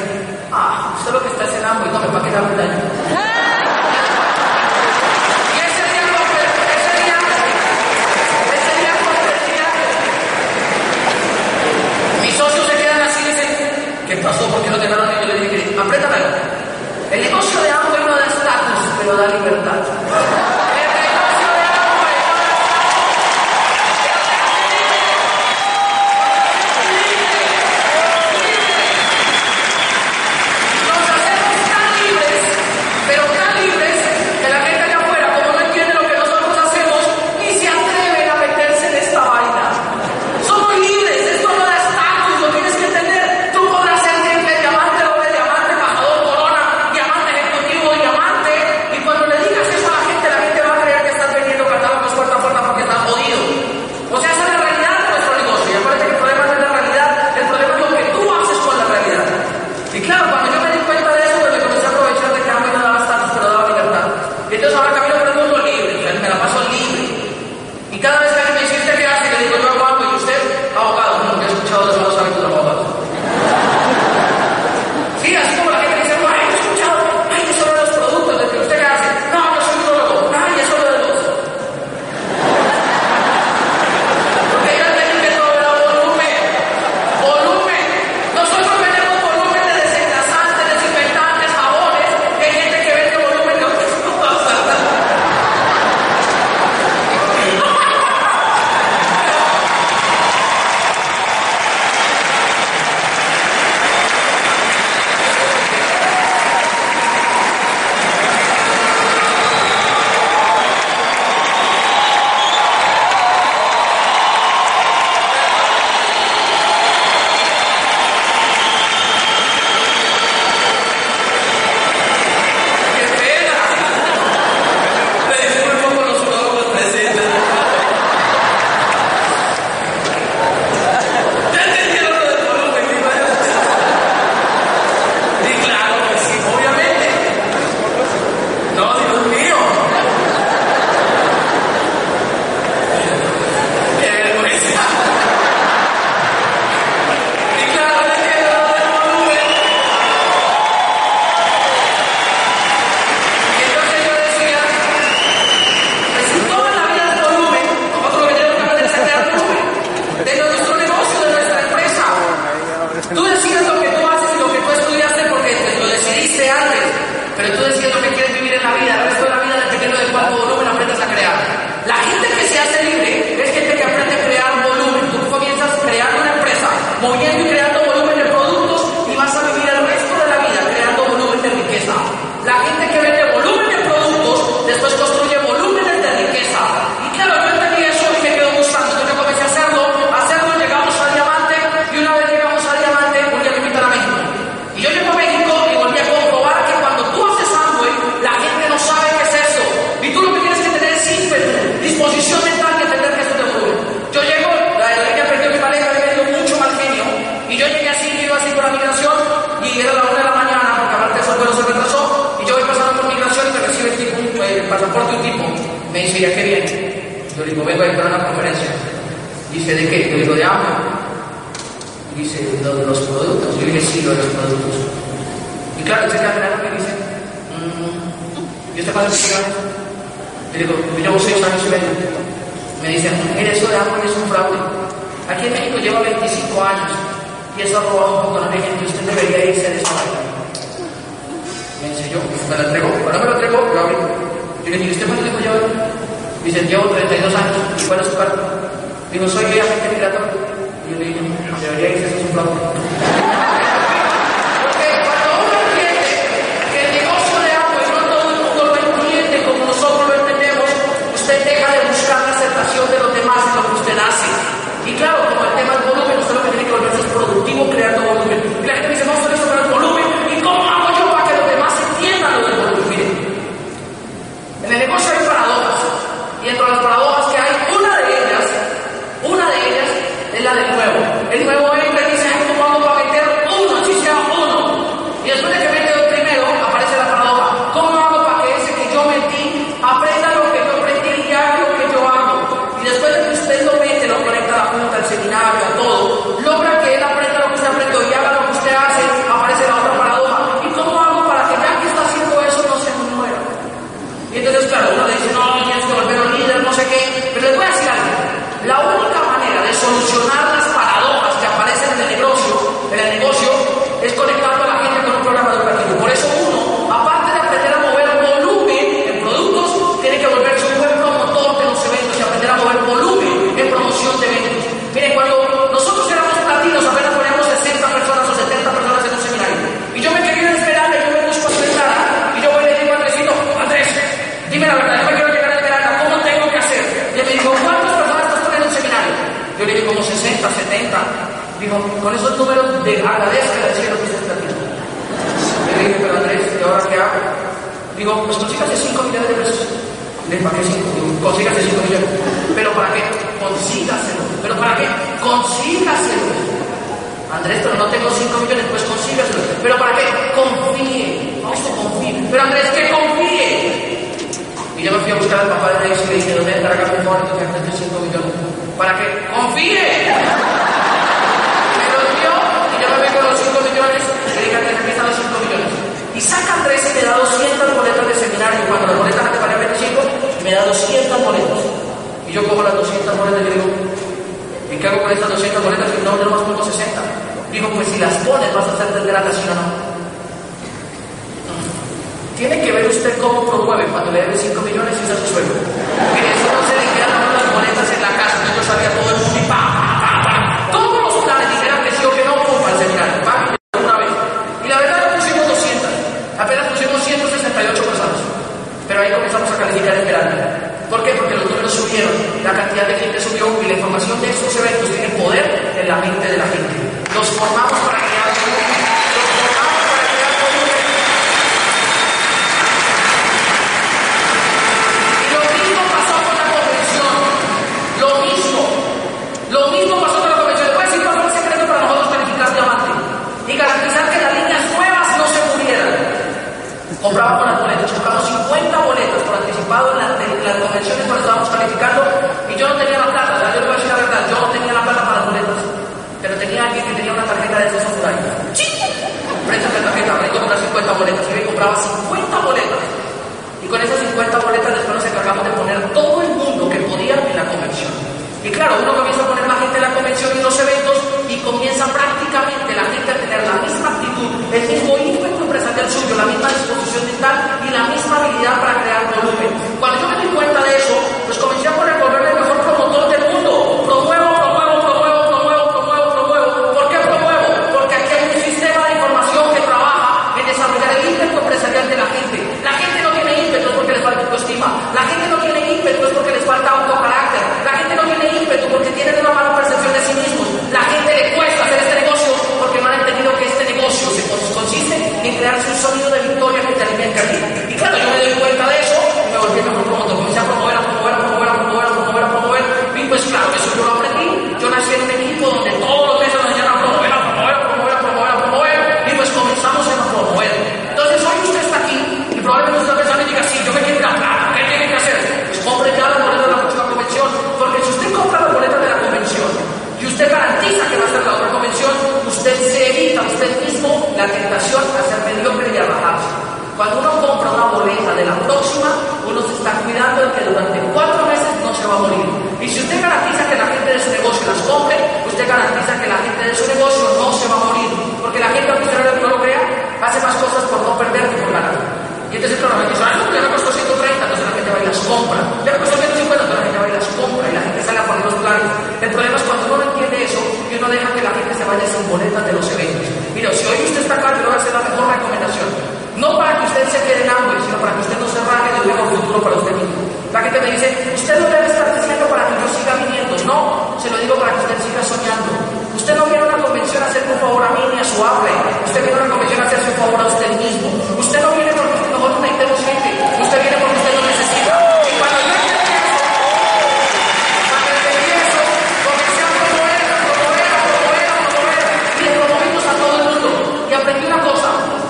ah, usted lo que está cenando y no me va a quedar un daño. Y ese día, ese día, ese día convertí a mis socios se quedan. ¿Qué pasó? ¿Por qué no te ganaron? Y yo le dije, apriétame. El negocio de Amway no da estatus, pero da libertad. El negocio de Amway no da estatus. Nos hacemos tan libres, pero tan libres, que la gente allá afuera, como no entiende lo que nosotros hacemos, ni se atreven a transporte un tipo, me dice, ¿ya qué viene? Yo le digo, vengo a ir para una conferencia. Dice, ¿de qué? Yo le digo, de Amway. Dice, ¿de los productos? Yo le dije, sí, lo de los productos. Y claro, este caminando me dice, mmm, ¿y este paso es legal? Le digo, yo llevo seis años y medio. Me dice, mira, eso de Amway es un fraude. Aquí en México lleva veinticinco años y eso ha robado un poco la gente. Usted debería irse de esta manera. Me dice, yo, me lo entrego. Cuando me lo entrego, lo abrí. Yo le dije, ¿usted cuánto tiempo lleva? Dice, llevo treinta y dos años. ¿Y cuál es tu cargo? Digo, soy yo agente migratorio. Y yo le dije, debería irse, eso es un fraude. De los demás es lo que usted hace. Y claro, como el tema del volumen, usted lo que tiene que volverse es productivo creando volumen. Y la gente dice, no, usted es sobre el volumen. ¿Y cómo hago yo para que los demás entiendan lo del volumen? Miren, en el negocio hay paradojas. Y entre las paradojas que hay, una de ellas, una de ellas es la del nuevo. El nuevo entra y dice, ay, ¿cómo hago para meter uno? Si sea uno. Y después de que mete el primero, aparece la paradoja. ¿Cómo hago para que ese que yo metí aprenda lo que yo aprendí y haga lo que yo hago? Después de que usted lo mete, lo conecta a la junta, al seminario, a todo, logra que él aprenda lo que usted aprendió y haga lo que usted hace, aparece la otra paradoja. ¿Y cómo hago para que ya que está haciendo eso no se muera? Y entonces, claro, uno le dice, no, tienes que volver un líder, no sé qué. Pero les voy a decir algo. La única manera de solucionar las paradojas que aparecen en el negocio, en el negocio es conectando a la gente con un programa educativo. Por eso uno, aparte de aprender a mover el volumen en productos, tiene que volverse un buen promotor de los eventos y aprender a mover volumen en promoción de eventos. Miren, cuando nosotros éramos platinos, apenas poníamos sesenta personas o setenta personas en un seminario. Y yo me quería esperar, yo me busco a Esmeralda, y yo voy a decir, Andresito, Andrés, dime la verdad, yo me quiero llegar a Esmeralda, ¿cómo tengo que hacer? Y él me dijo, ¿cuántas personas estás poniendo en un seminario? Yo le dije, como sesenta, setenta. Dijo, con esos números de agradezca al cielo que usted platino. Yo le dije, pero Andrés, ¿y ahora qué hago? Digo, pues consígase cinco millones de pesos. Les pagué cinco millones, consígase cinco millones. ¿Pero para qué? Consígaselo. ¿Pero para qué? Consígaselo. Andrés, pero no tengo cinco millones, pues consígaselo. ¿Pero para qué? Confíe. Fausto, confíe. Pero Andrés, que confíe. Y yo me fui a buscar al papá de Daisy y le dije, ¿dónde estará acá mi cuarto que antes de cinco millones? ¿Para qué? Confíe. Me lo dio y yo me vengo a los cinco millones y le dije, Andrés, aquí están los cinco millones. Y saca Andrés y me da doscientas boletas de seminario. Cuando las boletas te valían veinticinco, me da doscientas boletas. Y yo cojo las doscientas boletas y le digo, ¿y qué hago con estas doscientas boletas? Y no, yo más pongo sesenta. Digo, pues si las pones vas a hacer del gratis, ¿sí o no? Tiene que ver usted cómo promueve cuando le debe cinco millones y se hace su sueldo. Y eso no se le quedan las boletas en la casa, yo sabía todo el mundo y pa, pa, pa. Todos los planes dijeron que sí o que no, pum, al seminario, pa, una vez. Y la verdad, pusimos doscientas. Apenas pusimos ciento sesenta y ocho personas. Pero ahí comenzamos a calificar Esmeralda. ¿Por qué? Porque los números subieron, la cantidad de gente subió y la información de estos eventos tiene poder en la mente de la gente. Nos formamos para crear volumen, nos formamos para crear volumen. Y lo mismo pasó con la convención, lo mismo, lo mismo pasó con la convención. Después sí pasó el secreto para nosotros calificar diamante y garantizar que las líneas nuevas no se murieran. Compramos las boletas, compramos cincuenta boletas por anticipado en la las convenciones cuando estábamos calificando y yo no tenía la plata, ¿verdad? Yo le voy a decir la verdad, yo no tenía la plata para las boletas, pero tenía alguien que tenía una tarjeta de esos samuráis. Préstame la tarjeta, me hizo comprar cincuenta boletas y yo compraba cincuenta boletas y con esas cincuenta boletas después nos encargamos de poner todo el mundo que podía en la convención. Y claro, uno comienza a poner más gente en la convención y en los eventos y comienza prácticamente la gente a tener la misma actitud, el mismo ímpetu empresarial suyo, la misma disposición mental y la misma habilidad para crear volumen. Cuando yo me di cuenta de eso, pues comencé a volverme el mejor promotor del mundo. Promuevo, promuevo, promuevo, promuevo, promuevo, promuevo. ¿Por qué promuevo? Porque aquí hay un sistema de información que trabaja en desarrollar el ímpetu empresarial de la gente. La gente no tiene ímpetu porque les falta autoestima. La gente no tiene ímpetu es porque les falta autocarácter. La gente no tiene ímpetu porque tienen una mala percepción de sí mismos. La gente le cuesta hacer este negocio porque no han entendido que este negocio se consiste usted se quede en Amway, sino para que usted no se raje de un nuevo futuro para usted mismo. La gente me dice, usted no debe estar diciendo para que yo siga viniendo. No, se lo digo para que usted siga soñando. Usted no viene a una convención a hacerme un favor a mí ni a su hambre. Usted viene a una convención a hacerse un favor a usted mismo. Usted no viene porque usted no es inteligente. Usted viene porque usted lo necesita. Y cuando yo entendí eso, cuando entendí eso, comencé a promover, promover, promover, promover. Y promovimos a todo el mundo. Y aprendí una cosa.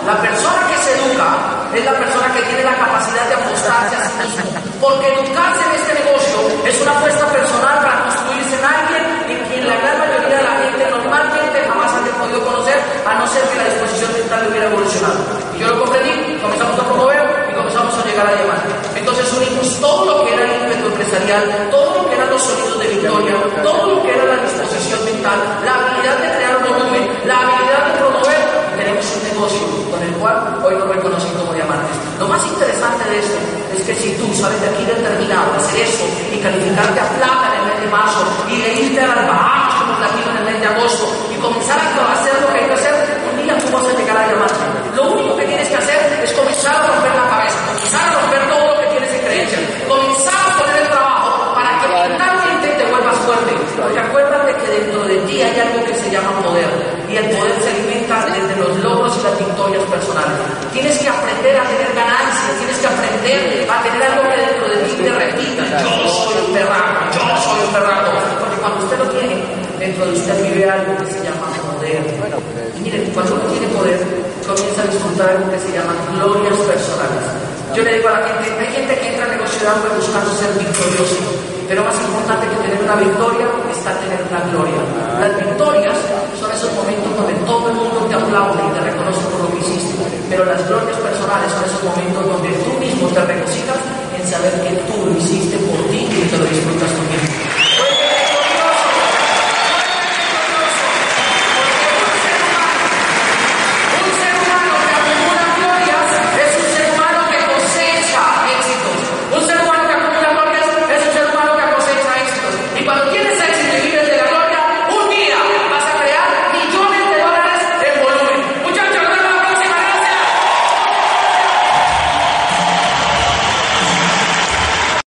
La persona que se educa es la persona que tiene la capacidad de apostarse a sí mismo. Porque educarse en este negocio es una apuesta personal para construirse en alguien en quien la gran mayoría de la gente normalmente jamás haya podido conocer, a no ser que la disposición mental hubiera evolucionado. Y yo lo comprendí, comenzamos a promover y comenzamos a llegar a llamar. Entonces unimos todo lo que era el ímpetu empresarial, todo lo que eran los sonidos de victoria, todo lo que era la disposición mental, la habilidad de crear volumen, la habilidad de promover. Tenemos un negocio con el cual hoy nos reconocen como diamantes. Lo más interesante de esto es que si tú sabes de aquí determinado hacer eso y calificarte a plata en el mes de marzo y de irte a las Bahamas como platino en el mes de agosto y comenzar a hacer lo que hay que hacer, un día tú vas a llegar a diamante. Lo único que tienes que hacer es comenzar a romper la cabeza, comenzar a romper todo lo que tienes en creencia, comenzar a poner el trabajo para que mentalmente te vuelvas fuerte. Porque acuérdate que dentro de ti hay algo que se llama poder, y el poder se alimenta desde los logros y las victorias personales. Tienes que aprender a tener ganancias, tienes que aprender a tener algo que dentro de ti te repita: yo soy un perraco, yo soy un perraco. Porque cuando usted lo tiene, dentro de usted vive algo que se llama poder. Y miren, cuando uno tiene poder, comienza a disfrutar algo que se llama glorias personales. Yo le digo a la gente, hay gente que entra a negociar buscando ser victorioso, pero más importante que tener una victoria está tener una gloria. Las victorias son esos momentos donde todo el mundo te aplaude y te reconoce por lo que hiciste, pero las glorias personales son esos momentos donde tú mismo te reconcilias en saber que tú lo hiciste por ti y te lo disfrutas contigo.